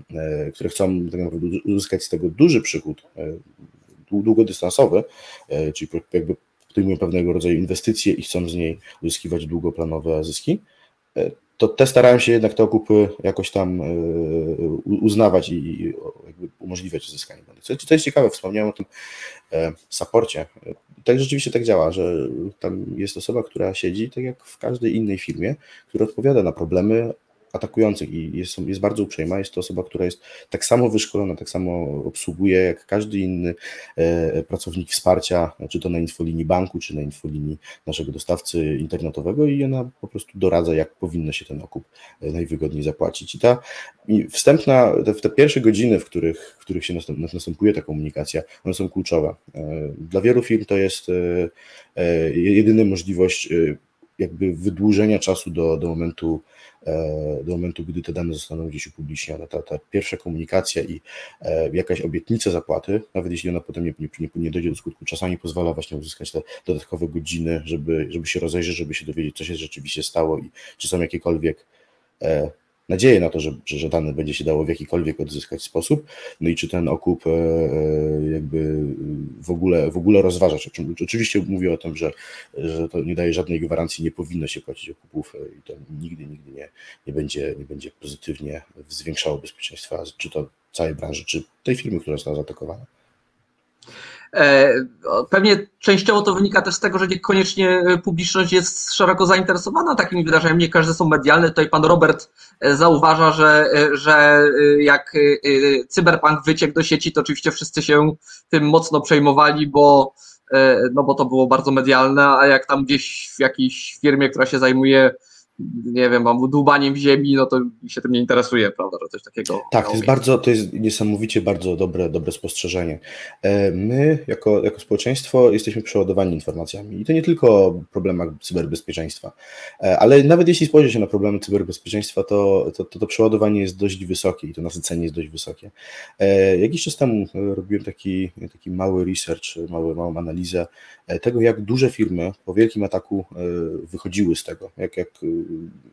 które chcą tak naprawdę uzyskać z tego duży przychód długodystansowy, czyli jakby podejmują pewnego rodzaju inwestycje i chcą z niej uzyskiwać długoplanowe zyski, to te starają się jednak te okupy jakoś tam uznawać i jakby umożliwiać uzyskanie danych. Co jest ciekawe, wspomniałem o tym saporcie. Tak rzeczywiście tak działa, że tam jest osoba, która siedzi, tak jak w każdej innej firmie, która odpowiada na problemy atakujących i jest, jest bardzo uprzejma, jest to osoba, która jest tak samo wyszkolona, tak samo obsługuje jak każdy inny pracownik wsparcia, czy to na infolinii banku, czy na infolinii naszego dostawcy internetowego i ona po prostu doradza, jak powinno się ten okup najwygodniej zapłacić. I ta wstępna, te, te pierwsze godziny, w których, w których się następ, następuje ta komunikacja, one są kluczowe. Dla wielu firm to jest jedyna możliwość jakby wydłużenia czasu do, do momentu, do momentu, gdy te dane zostaną gdzieś upublicznione. Ta, ta pierwsza komunikacja i jakaś obietnica zapłaty, nawet jeśli ona potem nie, nie, nie dojdzie do skutku, czasami pozwala właśnie uzyskać te dodatkowe godziny, żeby, żeby się rozejrzeć, żeby się dowiedzieć, co się rzeczywiście stało i czy są jakiekolwiek nadzieję na to, że, że dane będzie się dało w jakikolwiek odzyskać sposób, no i czy ten okup jakby w ogóle, w ogóle rozważa. Oczywiście mówię o tym, że, że to nie daje żadnej gwarancji, nie powinno się płacić okupów i to nigdy, nigdy nie, nie, będzie, nie będzie pozytywnie zwiększało bezpieczeństwa, czy to całej branży, czy tej firmy, która została zaatakowana. Pewnie częściowo to wynika też z tego, że niekoniecznie publiczność jest szeroko zainteresowana takimi wydarzeniami, nie każdy są medialne. Tutaj pan Robert zauważa, że, że jak cyberpunk wyciekł do sieci, to oczywiście wszyscy się tym mocno przejmowali, bo, no bo to było bardzo medialne, a jak tam gdzieś w jakiejś firmie, która się zajmuje, nie wiem, mam dłubaniem w ziemi, no to się tym nie interesuje, prawda, że coś takiego... Tak, to jest bardzo, to jest niesamowicie bardzo dobre, dobre spostrzeżenie. My, jako, jako społeczeństwo, jesteśmy przeładowani informacjami i to nie tylko o problemach cyberbezpieczeństwa, ale nawet jeśli spojrzy się na problemy cyberbezpieczeństwa, to to, to to przeładowanie jest dość wysokie i to nasycenie jest dość wysokie. Jakiś czas temu robiłem taki, taki mały research, mały, małą analizę tego, jak duże firmy po wielkim ataku wychodziły z tego, jak, jak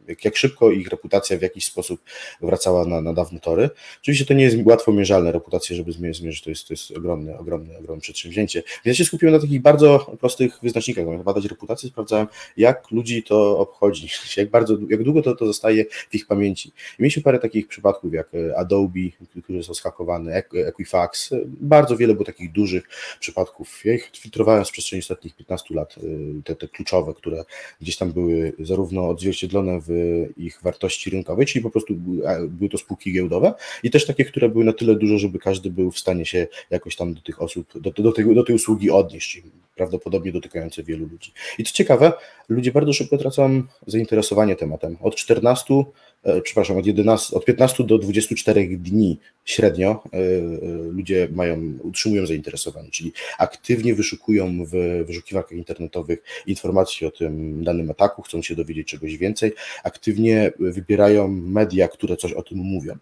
Jak, jak szybko ich reputacja w jakiś sposób wracała na, na dawne tory. Oczywiście to nie jest łatwo mierzalne, reputację, żeby zmierzyć, to jest, to jest ogromne, ogromne, ogromne przedsięwzięcie. Więc ja się skupiłem na takich bardzo prostych wyznacznikach. Miałem badać reputację, sprawdzałem, jak ludzi to obchodzi, jak bardzo, jak długo to, to zostaje w ich pamięci. I mieliśmy parę takich przypadków, jak Adobe, który został schakowany, Equifax, bardzo wiele było takich dużych przypadków. Ja ich filtrowałem z przestrzeni ostatnich piętnastu lat, te, te kluczowe, które gdzieś tam były zarówno od odzwierciedlone w ich wartości rynkowej, czyli po prostu były to spółki giełdowe i też takie, które były na tyle duże, żeby każdy był w stanie się jakoś tam do tych osób, do, do, tej, do tej usługi odnieść, czyli prawdopodobnie dotykające wielu ludzi. I co ciekawe, ludzie bardzo szybko tracą zainteresowanie tematem. Od czternastu, przepraszam, od jedenastu, od piętnastu do dwudziestu czterech dni średnio ludzie mają, utrzymują zainteresowanie, czyli aktywnie wyszukują w wyszukiwarkach internetowych informacji o tym danym ataku, chcą się dowiedzieć czegoś więcej, aktywnie wybierają media, które coś o tym mówią.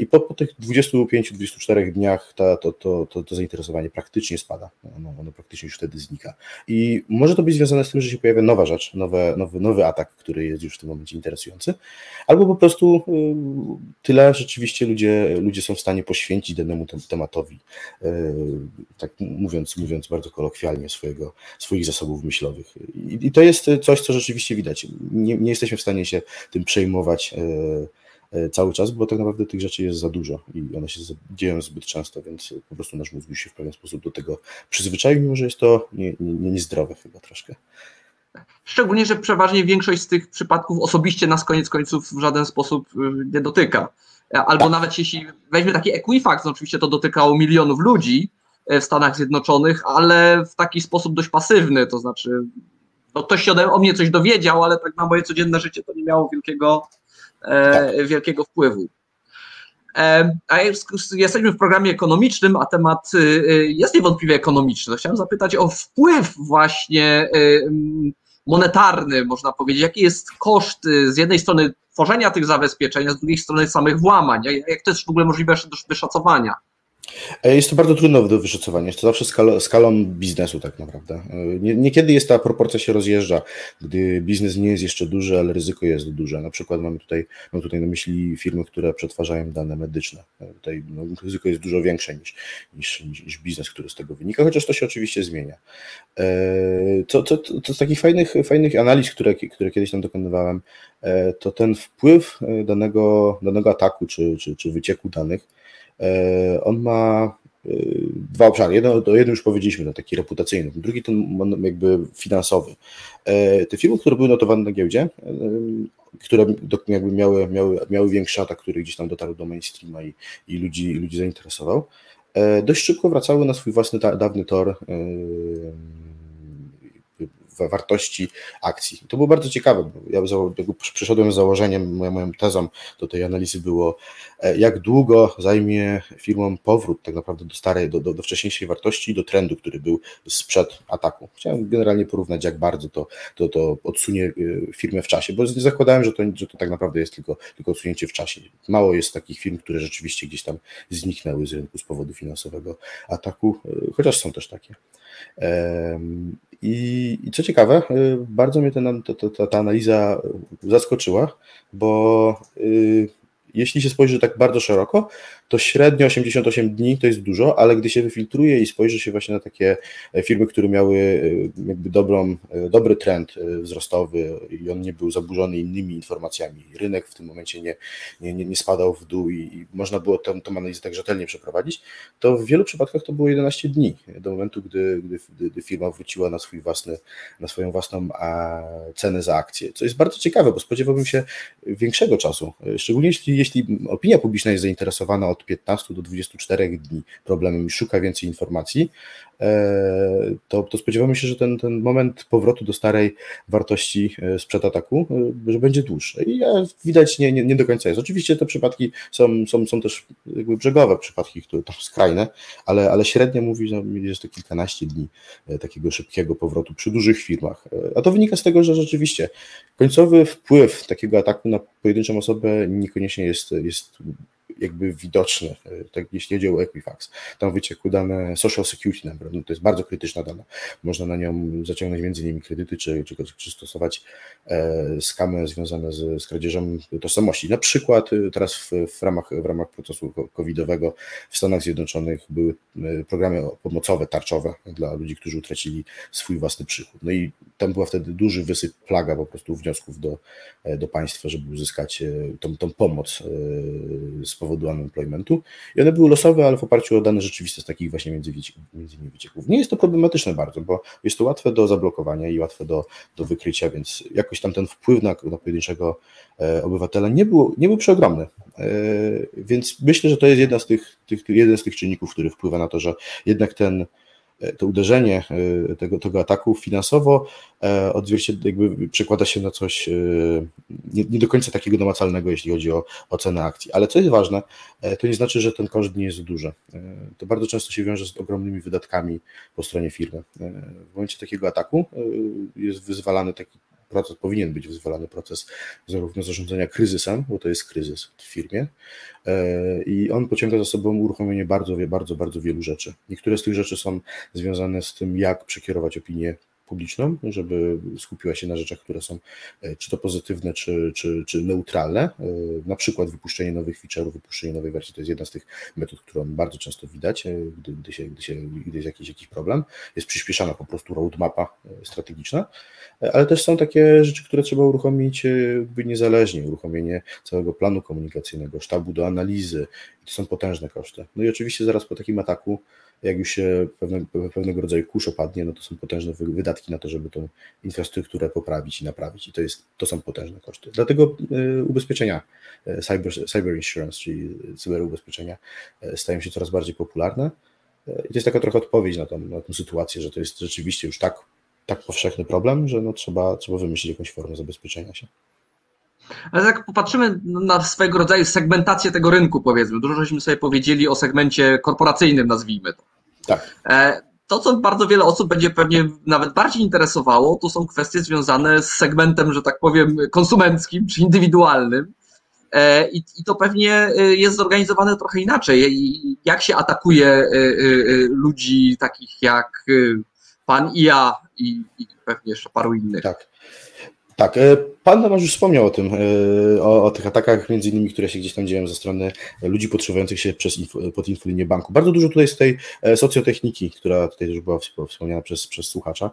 I po, po tych dwudziestu pięciu do dwudziestu czterech dniach ta, to, to, to, to zainteresowanie praktycznie spada, ono, ono praktycznie już wtedy znika. I może to być związane z tym, że się pojawia nowa rzecz, nowe, nowy, nowy atak, który jest już w tym momencie interesujący, albo po prostu tyle rzeczywiście ludzie, ludzie są w stanie poświęcić danemu tematowi, tak mówiąc, mówiąc bardzo kolokwialnie, swojego, swoich zasobów myślowych. I to jest coś, co rzeczywiście widać. Nie, nie jesteśmy w stanie się tym przejmować cały czas, bo tak naprawdę tych rzeczy jest za dużo i one się dzieją zbyt często, więc po prostu nasz mózg się w pewien sposób do tego przyzwyczaił, mimo że jest to nie, nie, niezdrowe chyba troszkę. Szczególnie, że przeważnie większość z tych przypadków osobiście nas koniec końców w żaden sposób nie dotyka. Albo tak. Nawet jeśli weźmy taki Equifax, no oczywiście to dotykało milionów ludzi w Stanach Zjednoczonych, ale w taki sposób dość pasywny, to znaczy no ktoś się ode, o mnie coś dowiedział, ale tak na moje codzienne życie to nie miało wielkiego, e, wielkiego wpływu. A jesteśmy w programie ekonomicznym, a temat jest niewątpliwie ekonomiczny. Chciałem zapytać o wpływ właśnie monetarny, można powiedzieć. Jaki jest koszt z jednej strony tworzenia tych zabezpieczeń, a z drugiej strony samych włamań? Jak to jest w ogóle możliwe do wyszacowania? Jest to bardzo trudno do wyszacowania, jest to zawsze skalą, skalą biznesu tak naprawdę. Niekiedy jest ta proporcja się rozjeżdża, gdy biznes nie jest jeszcze duży, ale ryzyko jest duże. Na przykład mamy tutaj, mamy tutaj na myśli firmy, które przetwarzają dane medyczne. Tutaj no, ryzyko jest dużo większe niż, niż, niż biznes, który z tego wynika, chociaż to się oczywiście zmienia. To, to, to z takich fajnych, fajnych analiz, które, które kiedyś tam dokonywałem, to ten wpływ danego, danego ataku czy, czy, czy wycieku danych, on ma dwa obszary. Jedno, to jeden już powiedzieliśmy, no, taki reputacyjny, drugi ten jakby finansowy. Te firmy, które były notowane na giełdzie, które jakby miały, miały, miały większy atak, który gdzieś tam dotarł do mainstreama i, i ludzi, ludzi zainteresował, dość szybko wracały na swój własny ta, dawny tor w wartości akcji. To było bardzo ciekawe. Ja przyszedłem z założeniem, moją, moją tezą do tej analizy było, jak długo zajmie firmom powrót tak naprawdę do starej, do, do, do wcześniejszej wartości i do trendu, który był sprzed ataku. Chciałem generalnie porównać, jak bardzo to, to, to odsunie firmę w czasie, bo zakładałem, że to, że to tak naprawdę jest tylko, tylko odsunięcie w czasie. Mało jest takich firm, które rzeczywiście gdzieś tam zniknęły z rynku z powodu finansowego ataku, chociaż są też takie. I, i co ciekawe, bardzo mnie ten, ta, ta, ta analiza zaskoczyła, bo y, jeśli się spojrzy tak bardzo szeroko, to średnio osiemdziesiąt osiem dni to jest dużo, ale gdy się wyfiltruje i spojrzy się właśnie na takie firmy, które miały jakby dobrą, dobry trend wzrostowy i on nie był zaburzony innymi informacjami, rynek w tym momencie nie, nie, nie spadał w dół i, i można było tę analizę tak rzetelnie przeprowadzić, to w wielu przypadkach to było jedenaście dni do momentu, gdy, gdy, gdy firma wróciła na, swój własny, na swoją własną cenę za akcję, co jest bardzo ciekawe, bo spodziewałbym się większego czasu, szczególnie jeśli, jeśli opinia publiczna jest zainteresowana od piętnastu do dwudziestu czterech dni problemem i szuka więcej informacji, to, to spodziewamy się, że ten, ten moment powrotu do starej wartości sprzed ataku, że będzie dłuższy. I widać nie, nie, nie do końca jest. Oczywiście te przypadki są, są, są też jakby brzegowe przypadki, które są skrajne, ale, ale średnio mówi, że jest to kilkanaście dni takiego szybkiego powrotu przy dużych firmach. A to wynika z tego, że rzeczywiście końcowy wpływ takiego ataku na pojedynczą osobę niekoniecznie jest, jest jakby widoczne, tak jeśli chodzi o Equifax. Tam wyciekły dane social security number, no to jest bardzo krytyczna dana. Można na nią zaciągnąć między innymi kredyty, czy, czy, czy stosować e, skamy związane z, z kradzieżą tożsamości. Na przykład teraz w, w, ramach, w ramach procesu covidowego w Stanach Zjednoczonych były programy pomocowe, tarczowe dla ludzi, którzy utracili swój własny przychód. No i tam była wtedy duży wysyp, plaga po prostu wniosków do, do państwa, żeby uzyskać tą, tą pomoc z z powodu unemploymentu i one były losowe, ale w oparciu o dane rzeczywiste z takich właśnie między innymi wycieków. Nie jest to problematyczne bardzo, bo jest to łatwe do zablokowania i łatwe do, do wykrycia, więc jakoś tam ten wpływ na, na pojedynczego e, obywatela nie, było, nie był przeogromny. E, więc myślę, że to jest jedna z tych, tych, jeden z tych czynników, który wpływa na to, że jednak ten to uderzenie tego, tego ataku finansowo odzwierciedla, jakby przekłada się na coś nie, nie do końca takiego namacalnego, jeśli chodzi o, o cenę akcji. Ale co jest ważne, to nie znaczy, że ten koszt nie jest duży. To bardzo często się wiąże z ogromnymi wydatkami po stronie firmy. W momencie takiego ataku jest wyzwalany taki proces, powinien być wyzwalany proces zarówno zarządzania kryzysem, bo to jest kryzys w firmie i on pociąga za sobą uruchomienie bardzo, bardzo, bardzo wielu rzeczy. Niektóre z tych rzeczy są związane z tym, jak przekierować opinię publiczną, żeby skupiła się na rzeczach, które są czy to pozytywne, czy, czy, czy neutralne, na przykład wypuszczenie nowych feature'ów, wypuszczenie nowej wersji, to jest jedna z tych metod, którą bardzo często widać, gdy, gdy, się, gdy, się, gdy jest jakiś, jakiś problem, jest przyspieszana po prostu roadmapa strategiczna, ale też są takie rzeczy, które trzeba uruchomić niezależnie, uruchomienie całego planu komunikacyjnego, sztabu do analizy, i to są potężne koszty. No i oczywiście zaraz po takim ataku, jak już się pewnego, pewnego rodzaju kurz opadnie, no to są potężne wydatki na to, żeby tą infrastrukturę poprawić i naprawić i to, jest, to są potężne koszty. Dlatego ubezpieczenia, cyber, cyber insurance, czyli cyberubezpieczenia stają się coraz bardziej popularne i to jest taka trochę odpowiedź na tą, na tą sytuację, że to jest rzeczywiście już tak, tak powszechny problem, że no trzeba, trzeba wymyślić jakąś formę zabezpieczenia się. Ale jak popatrzymy na swojego rodzaju segmentację tego rynku, powiedzmy, dużo żeśmy sobie powiedzieli o segmencie korporacyjnym, nazwijmy to. Tak. To, co bardzo wiele osób będzie pewnie nawet bardziej interesowało, to są kwestie związane z segmentem, że tak powiem, konsumenckim czy indywidualnym. I to pewnie jest zorganizowane trochę inaczej. Jak się atakuje ludzi takich jak pan i ja i pewnie jeszcze paru innych. Tak. Tak, pan Tomasz już wspomniał o tym, o, o tych atakach między innymi, które się gdzieś tam dzieją ze strony ludzi podszywających się przez info, pod infolinię banku. Bardzo dużo tutaj z tej socjotechniki, która tutaj już była wspomniana przez, przez słuchacza.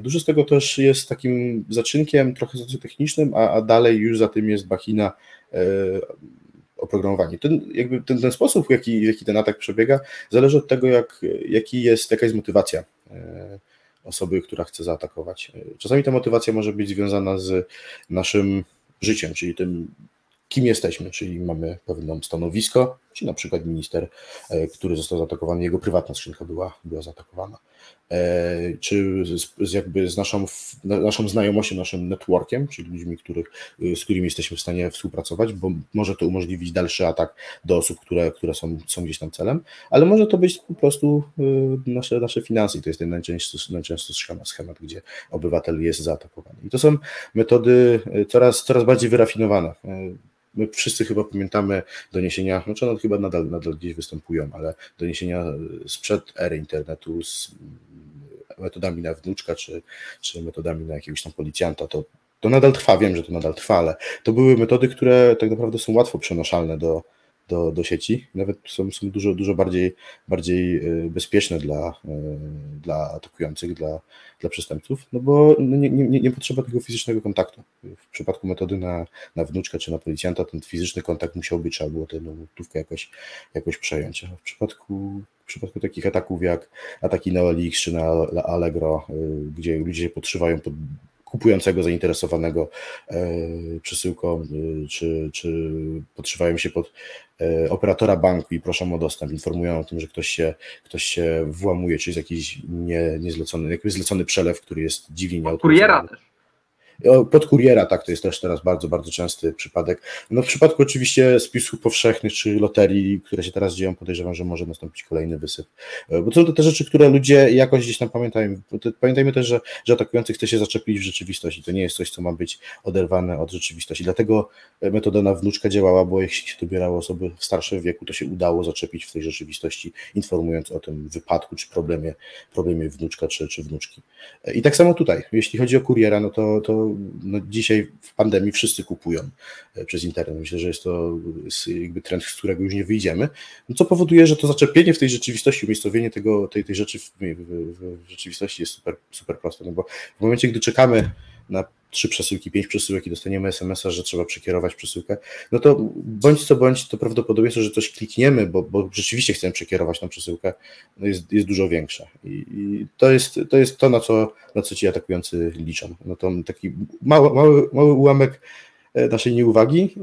Dużo z tego też jest takim zaczynkiem trochę socjotechnicznym, a, a dalej już za tym jest bachina oprogramowanie. Ten, jakby ten, ten sposób, w jaki, w jaki ten atak przebiega, zależy od tego, jak, jaki jest, jaka jest motywacja osoby, która chce zaatakować. Czasami ta motywacja może być związana z naszym życiem, czyli tym, kim jesteśmy, czyli mamy pewne stanowisko, czy na przykład minister, który został zaatakowany, jego prywatna skrzynka była, była zaatakowana. Czy z, jakby z naszą, naszą znajomością, naszym networkiem, czyli ludźmi, których, z którymi jesteśmy w stanie współpracować, bo może to umożliwić dalszy atak do osób, które, które są, są gdzieś tam celem, ale może to być po prostu nasze, nasze finanse i to jest ten najczęstszy, najczęstszy schemat, schemat, gdzie obywatel jest zaatakowany. I to są metody coraz, coraz bardziej wyrafinowane. My wszyscy chyba pamiętamy doniesienia, znaczy one chyba nadal, nadal gdzieś występują, ale doniesienia sprzed ery internetu z metodami na wnuczka, czy, czy metodami na jakiegoś tam policjanta, to, to nadal trwa, wiem, że to nadal trwa, ale to były metody, które tak naprawdę są łatwo przenoszalne do, do, do sieci, nawet są, są dużo, dużo bardziej, bardziej bezpieczne dla, dla atakujących, dla, dla przestępców, no bo nie, nie, nie potrzeba tego fizycznego kontaktu. W przypadku metody na, na wnuczkę czy na policjanta ten fizyczny kontakt musiał być, trzeba było tę gotówkę jakoś, jakoś przejąć. A w przypadku W przypadku takich ataków jak ataki na O L X czy na Allegro, gdzie ludzie się podszywają pod kupującego zainteresowanego przesyłką, czy, czy podszywają się pod operatora banku i proszą o dostęp, informują o tym, że ktoś się, ktoś się włamuje, czy jest jakiś nie, niezlecony, jakiś zlecony przelew, który jest dziwnie nieautoryzowany. Pod kuriera, tak, to jest też teraz bardzo, bardzo częsty przypadek. No w przypadku oczywiście spisów powszechnych czy loterii, które się teraz dzieją, podejrzewam, że może nastąpić kolejny wysyp. Bo są to te rzeczy, które ludzie jakoś gdzieś tam pamiętają. Pamiętajmy też, że, że atakujący chce się zaczepić w rzeczywistości. To nie jest coś, co ma być oderwane od rzeczywistości. Dlatego metoda na wnuczka działała, bo jeśli się dobierało osoby w starszym wieku, to się udało zaczepić w tej rzeczywistości, informując o tym wypadku czy problemie, problemie wnuczka czy, czy wnuczki. I tak samo tutaj. Jeśli chodzi o kuriera, no to, to No dzisiaj w pandemii wszyscy kupują przez internet. Myślę, że jest to jakby trend, z którego już nie wyjdziemy, no co powoduje, że to zaczepienie w tej rzeczywistości, umiejscowienie tego, tej, tej rzeczy w, w, w rzeczywistości jest super, super proste, no bo w momencie, gdy czekamy na trzy przesyłki, pięć przesyłek i dostaniemy es em es a, że trzeba przekierować przesyłkę, no to bądź co bądź to prawdopodobieństwo, że coś klikniemy, bo, bo rzeczywiście chcemy przekierować tą przesyłkę, no jest, jest dużo większe. I, i to, jest, to jest to, na co, na co ci atakujący liczą. No to taki mały, mały, mały ułamek naszej nieuwagi,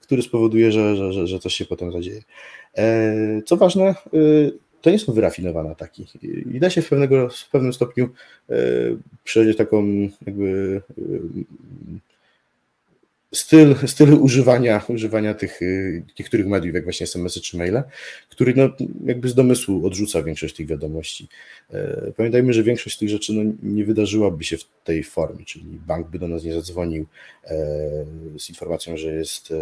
który spowoduje, że, że, że, że coś się potem zadzieje. Co ważne, to nie są wyrafinowane ataki. I da się w, pewnego, w pewnym stopniu e, przejść taką jakby e, styl, styl używania, używania tych e, niektórych mediów, jak właśnie es em es y czy maile, który no, jakby z domysłu odrzuca większość tych wiadomości. E, pamiętajmy, że większość tych rzeczy no, nie wydarzyłaby się w tej formie, czyli bank by do nas nie zadzwonił e, z informacją, że jest e,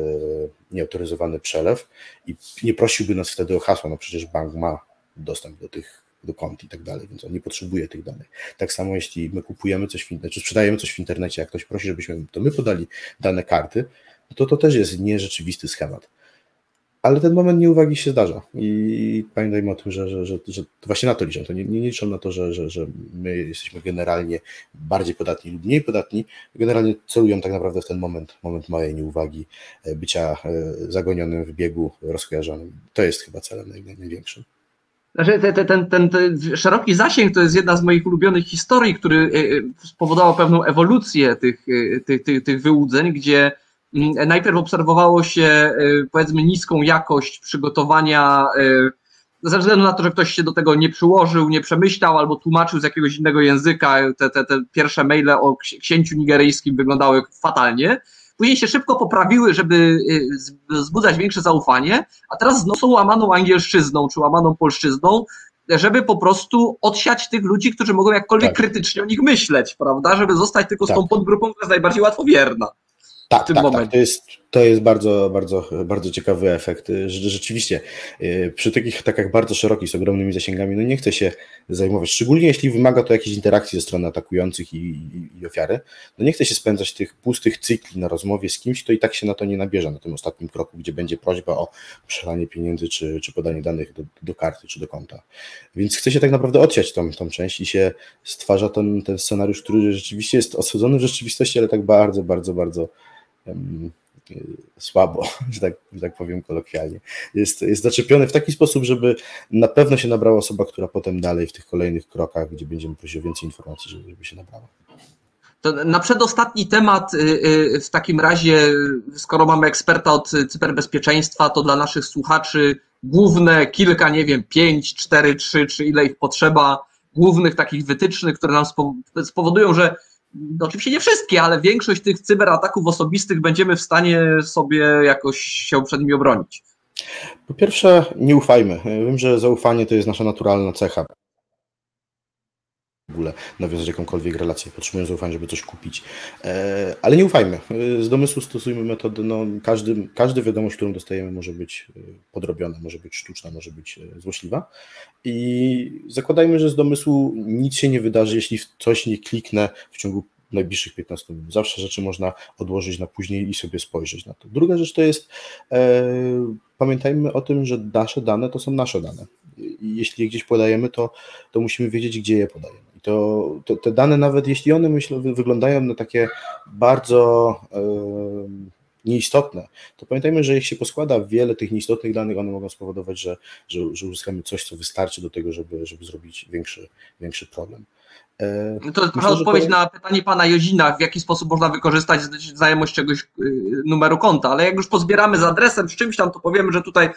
nieautoryzowany przelew i nie prosiłby nas wtedy o hasła, no przecież bank ma dostęp do tych, do kont i tak dalej, więc on nie potrzebuje tych danych. Tak samo jeśli my kupujemy coś w internecie, czy sprzedajemy coś w internecie, jak ktoś prosi, żebyśmy to my podali dane karty, no to to też jest nierzeczywisty schemat. Ale ten moment nieuwagi się zdarza i pamiętajmy o tym, że, że, że, że to właśnie na to liczą. To nie, nie liczą na to, że, że, że my jesteśmy generalnie bardziej podatni lub mniej podatni. Generalnie celują tak naprawdę w ten moment, moment małej nieuwagi, bycia zagonionym w biegu, rozkojarzonym. To jest chyba celem naj, największym. Ten, ten, ten, ten szeroki zasięg to jest jedna z moich ulubionych historii, który spowodował pewną ewolucję tych, tych, tych, tych wyłudzeń, gdzie najpierw obserwowało się, powiedzmy, niską jakość przygotowania ze względu na to, że ktoś się do tego nie przyłożył, nie przemyślał albo tłumaczył z jakiegoś innego języka. Te, te, te pierwsze maile o księciu nigeryjskim wyglądały fatalnie. Później się szybko poprawiły, żeby wzbudzać większe zaufanie, a teraz znowu łamaną angielszczyzną czy łamaną polszczyzną, żeby po prostu odsiać tych ludzi, którzy mogą jakkolwiek tak krytycznie o nich myśleć, prawda, żeby zostać tylko tak z tą podgrupą, która jest najbardziej łatwowierna. Tak, tak, tak. To jest, to jest bardzo, bardzo, bardzo ciekawy efekt. Rzeczywiście przy takich atakach bardzo szerokich, z ogromnymi zasięgami, no nie chce się zajmować, szczególnie jeśli wymaga to jakiejś interakcji ze strony atakujących i, i, i ofiary, no nie chce się spędzać tych pustych cykli na rozmowie z kimś, to i tak się na to nie nabierze na tym ostatnim kroku, gdzie będzie prośba o przelanie pieniędzy, czy, czy podanie danych do, do karty, czy do konta. Więc chce się tak naprawdę odsiać tą, tą część i się stwarza ten, ten scenariusz, który rzeczywiście jest osadzony w rzeczywistości, ale tak bardzo, bardzo, bardzo słabo, że tak, że tak powiem kolokwialnie, jest, jest zaczepiony w taki sposób, żeby na pewno się nabrała osoba, która potem dalej w tych kolejnych krokach, gdzie będziemy prosić o więcej informacji, żeby, żeby się nabrała. To na przedostatni temat w takim razie, skoro mamy eksperta od cyberbezpieczeństwa, to dla naszych słuchaczy główne kilka, nie wiem, pięć, cztery, trzy, czy ile ich potrzeba, głównych takich wytycznych, które nam spowodują, że no oczywiście nie wszystkie, ale większość tych cyberataków osobistych będziemy w stanie sobie jakoś się przed nimi obronić. Po pierwsze, nie ufajmy. Wiem, że zaufanie to jest nasza naturalna cecha. W ogóle nawiązać jakąkolwiek relację, potrzebują zaufania, żeby coś kupić. Ale nie ufajmy. Z domysłu stosujmy metodę, no każdy, każdy wiadomość, którą dostajemy, może być podrobiona, może być sztuczna, może być złośliwa. I zakładajmy, że z domysłu nic się nie wydarzy, jeśli w coś nie kliknę w ciągu najbliższych piętnastu minut. Zawsze rzeczy można odłożyć na później i sobie spojrzeć na to. Druga rzecz to jest, e, pamiętajmy o tym, że nasze dane to są nasze dane. Jeśli je gdzieś podajemy, to, to musimy wiedzieć, gdzie je podajemy. I to, to, te dane, nawet jeśli one myślę, wyglądają na takie bardzo e, nieistotne, to pamiętajmy, że jak się poskłada wiele tych nieistotnych danych, one mogą spowodować, że, że, że uzyskamy coś, co wystarczy do tego, żeby, żeby zrobić większy, większy problem. To jest proszę odpowiedź to... na pytanie pana Jozina, w jaki sposób można wykorzystać znajomość czegoś numeru konta, ale jak już pozbieramy z adresem, z czymś tam, to powiemy, że tutaj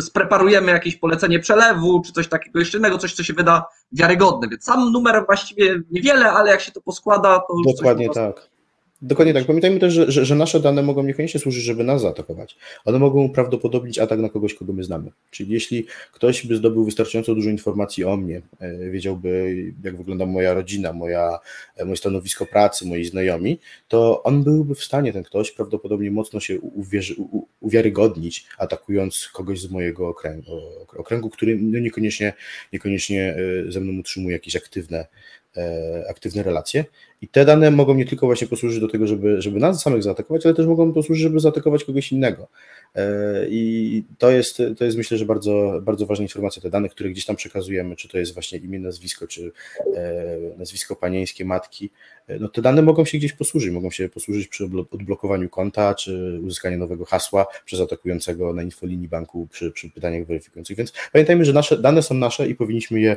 spreparujemy jakieś polecenie przelewu, czy coś takiego jeszcze innego, coś, co się wyda wiarygodne, więc sam numer właściwie niewiele, ale jak się to poskłada, to już dokładnie coś po prostu... tak. Dokładnie tak. Pamiętajmy też, że, że, że nasze dane mogą niekoniecznie służyć, żeby nas zaatakować. One mogą uprawdopodobnić atak na kogoś, kogo my znamy. Czyli jeśli ktoś by zdobył wystarczająco dużo informacji o mnie, wiedziałby, jak wygląda moja rodzina, moja, moje stanowisko pracy, moi znajomi, to on byłby w stanie, ten ktoś, prawdopodobnie mocno się uwierzy, u, uwiarygodnić, atakując kogoś z mojego okręgu, okręgu który niekoniecznie, niekoniecznie ze mną utrzymuje jakieś aktywne aktywne relacje i te dane mogą nie tylko właśnie posłużyć do tego, żeby, żeby nas samych zaatakować, ale też mogą posłużyć, żeby zaatakować kogoś innego i to jest, to jest myślę, że bardzo, bardzo ważna informacja, te dane, które gdzieś tam przekazujemy, czy to jest właśnie imię, nazwisko, czy nazwisko panieńskie, matki, no te dane mogą się gdzieś posłużyć, mogą się posłużyć przy odblokowaniu konta, czy uzyskaniu nowego hasła przez atakującego na infolinii banku przy, przy pytaniach weryfikujących, więc pamiętajmy, że nasze dane są nasze i powinniśmy je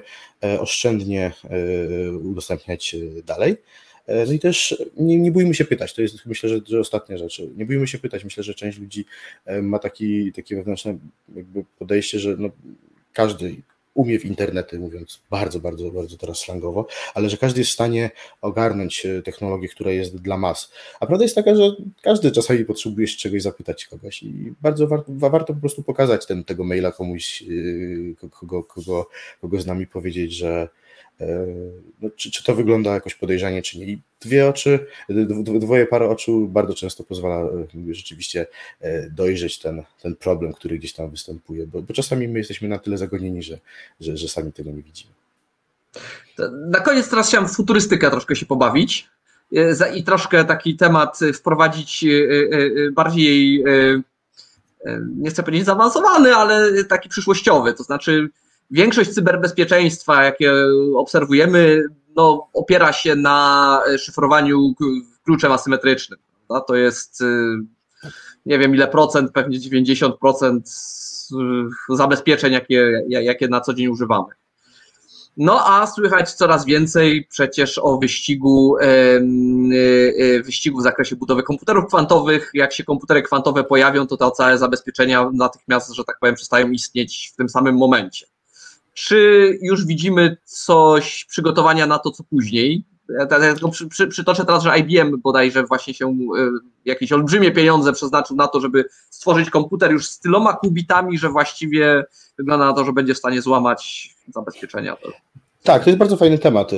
oszczędnie udostępniać dalej. No i też nie, nie bójmy się pytać, to jest myślę, że, że ostatnia rzecz, nie bójmy się pytać, myślę, że część ludzi ma taki, takie wewnętrzne jakby podejście, że no każdy umie w internety, mówiąc bardzo, bardzo, bardzo teraz slangowo, ale że każdy jest w stanie ogarnąć technologię, która jest dla mas. A prawda jest taka, że każdy czasami potrzebuje się czegoś zapytać kogoś i bardzo warto, warto po prostu pokazać ten, tego maila komuś, kogo, kogo, kogo z nami powiedzieć, że no, czy, czy to wygląda jakoś podejrzanie, czy nie. I dwie oczy, dwoje par oczu bardzo często pozwala rzeczywiście dojrzeć ten, ten problem, który gdzieś tam występuje, bo, bo czasami my jesteśmy na tyle zagonieni, że, że, że sami tego nie widzimy. Na koniec teraz chciałem w futurystykę troszkę się pobawić i troszkę taki temat wprowadzić bardziej, nie chcę powiedzieć zaawansowany, ale taki przyszłościowy, to znaczy większość cyberbezpieczeństwa, jakie obserwujemy, no, opiera się na szyfrowaniu kluczem asymetrycznym. No, to jest, nie wiem ile procent, pewnie dziewięćdziesiąt procent zabezpieczeń, jakie, jakie na co dzień używamy. No a słychać coraz więcej przecież o wyścigu, wyścigu w zakresie budowy komputerów kwantowych. Jak się komputery kwantowe pojawią, to te całe zabezpieczenia natychmiast, że tak powiem, przestają istnieć w tym samym momencie. Czy już widzimy coś, przygotowania na to, co później? Ja tylko przy, przy, przytoczę teraz, że I B M bodajże właśnie się y, jakieś olbrzymie pieniądze przeznaczył na to, żeby stworzyć komputer już z tyloma kubitami, że właściwie wygląda na to, że będzie w stanie złamać zabezpieczenia. Tak, to jest bardzo fajny temat.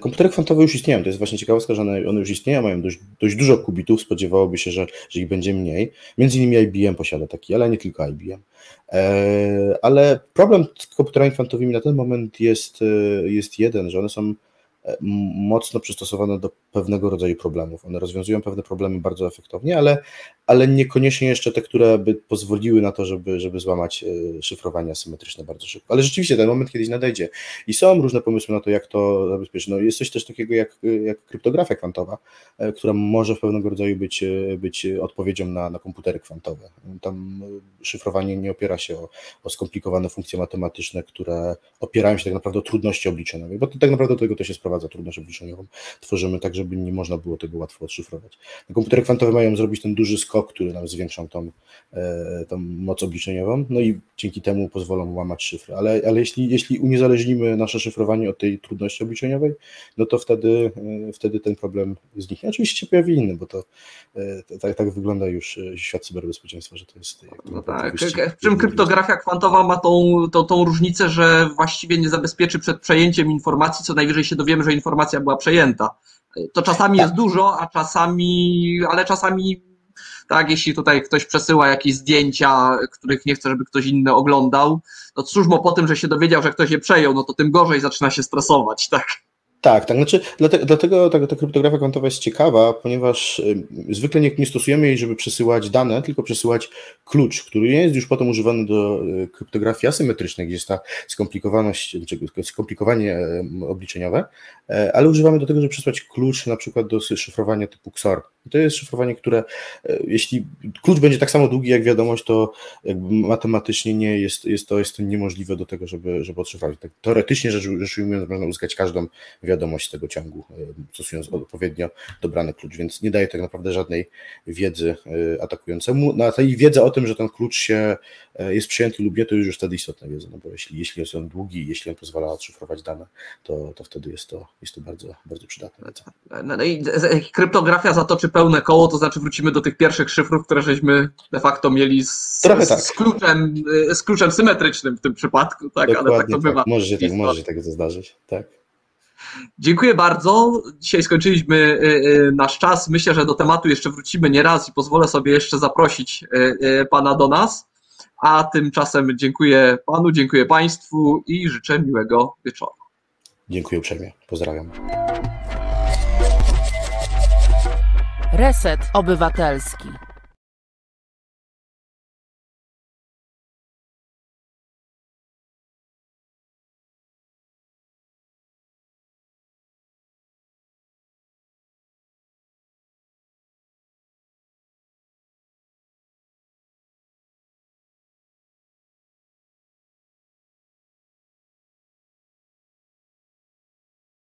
Komputery kwantowe już istnieją, to jest właśnie ciekawostka, że one, one już istnieją, mają dość, dość dużo kubitów, spodziewałoby się, że, że ich będzie mniej. Między innymi I B M posiada taki, ale nie tylko I B M. Ale problem z komputerami kwantowymi na ten moment jest, jest jeden, że one są mocno przystosowane do pewnego rodzaju problemów. One rozwiązują pewne problemy bardzo efektownie, ale, ale niekoniecznie jeszcze te, które by pozwoliły na to, żeby, żeby złamać szyfrowanie asymetryczne bardzo szybko. Ale rzeczywiście ten moment kiedyś nadejdzie i są różne pomysły na to, jak to zabezpieczyć. No, jest coś też takiego jak, jak kryptografia kwantowa, która może w pewnego rodzaju być, być odpowiedzią na, na komputery kwantowe. Tam szyfrowanie nie opiera się o, o skomplikowane funkcje matematyczne, które opierają się tak naprawdę o trudności obliczeniowej, bo to, tak naprawdę do tego to się sprowadza. Za trudność obliczeniową tworzymy tak, żeby nie można było tego łatwo odszyfrować. Komputery kwantowe mają zrobić ten duży skok skok, który nam zwiększą tą, tą moc obliczeniową, no i dzięki temu pozwolą łamać szyfry. Ale, ale jeśli, jeśli uniezależnimy nasze szyfrowanie od tej trudności obliczeniowej, no to wtedy, wtedy ten problem zniknie. Oczywiście się pojawi inny, bo to, to tak, tak wygląda już świat cyberbezpieczeństwa, że to jest... No tak, w czym kryptografia kwantowa ma tą, tą, tą różnicę, że właściwie nie zabezpieczy przed przejęciem informacji, co najwyżej się dowiemy, że informacja była przejęta. To czasami tak. Jest dużo, a czasami, ale czasami, tak, jeśli tutaj ktoś przesyła jakieś zdjęcia, których nie chce, żeby ktoś inny oglądał, to cóż mu po tym, że się dowiedział, że ktoś je przejął, no to tym gorzej zaczyna się stresować, tak? Tak, tak, znaczy dlatego, dlatego ta, ta kryptografia kwantowa jest ciekawa, ponieważ zwykle nie, nie stosujemy jej, żeby przesyłać dane, tylko przesyłać klucz, który jest już potem używany do kryptografii asymetrycznej, gdzie jest ta skomplikowaność, skomplikowanie obliczeniowe, ale używamy do tego, żeby przesłać klucz na przykład do szyfrowania typu X O R. I to jest szyfrowanie, które jeśli klucz będzie tak samo długi jak wiadomość, to jakby matematycznie nie jest, jest, to, jest to niemożliwe do tego, żeby, żeby odszyfrować. Tak, teoretycznie rzecz, rzecz ujmując, można uzyskać każdą wiadomość z tego ciągu, stosując odpowiednio dobrany klucz, więc nie daje tak naprawdę żadnej wiedzy atakującemu. No a ta wiedza o tym, że ten klucz się jest przyjęty lub nie, to już wtedy istotna wiedza, no bo jeśli, jeśli jest on długi, jeśli on pozwala odszyfrować dane, to, to wtedy jest to, jest to bardzo, bardzo przydatne. No i kryptografia zatoczy pełne koło, to znaczy wrócimy do tych pierwszych szyfrów, które żeśmy de facto mieli z, tak. z, kluczem, z kluczem symetrycznym w tym przypadku, tak? Dokładnie, ale tak to tak. bywa. Może się tak, może się tak zdarzyć, tak. Dziękuję bardzo. Dzisiaj skończyliśmy nasz czas. Myślę, że do tematu jeszcze wrócimy nie raz i pozwolę sobie jeszcze zaprosić Pana do nas. A tymczasem dziękuję Panu, dziękuję Państwu i życzę miłego wieczoru. Dziękuję uprzejmie. Pozdrawiam. Reset Obywatelski.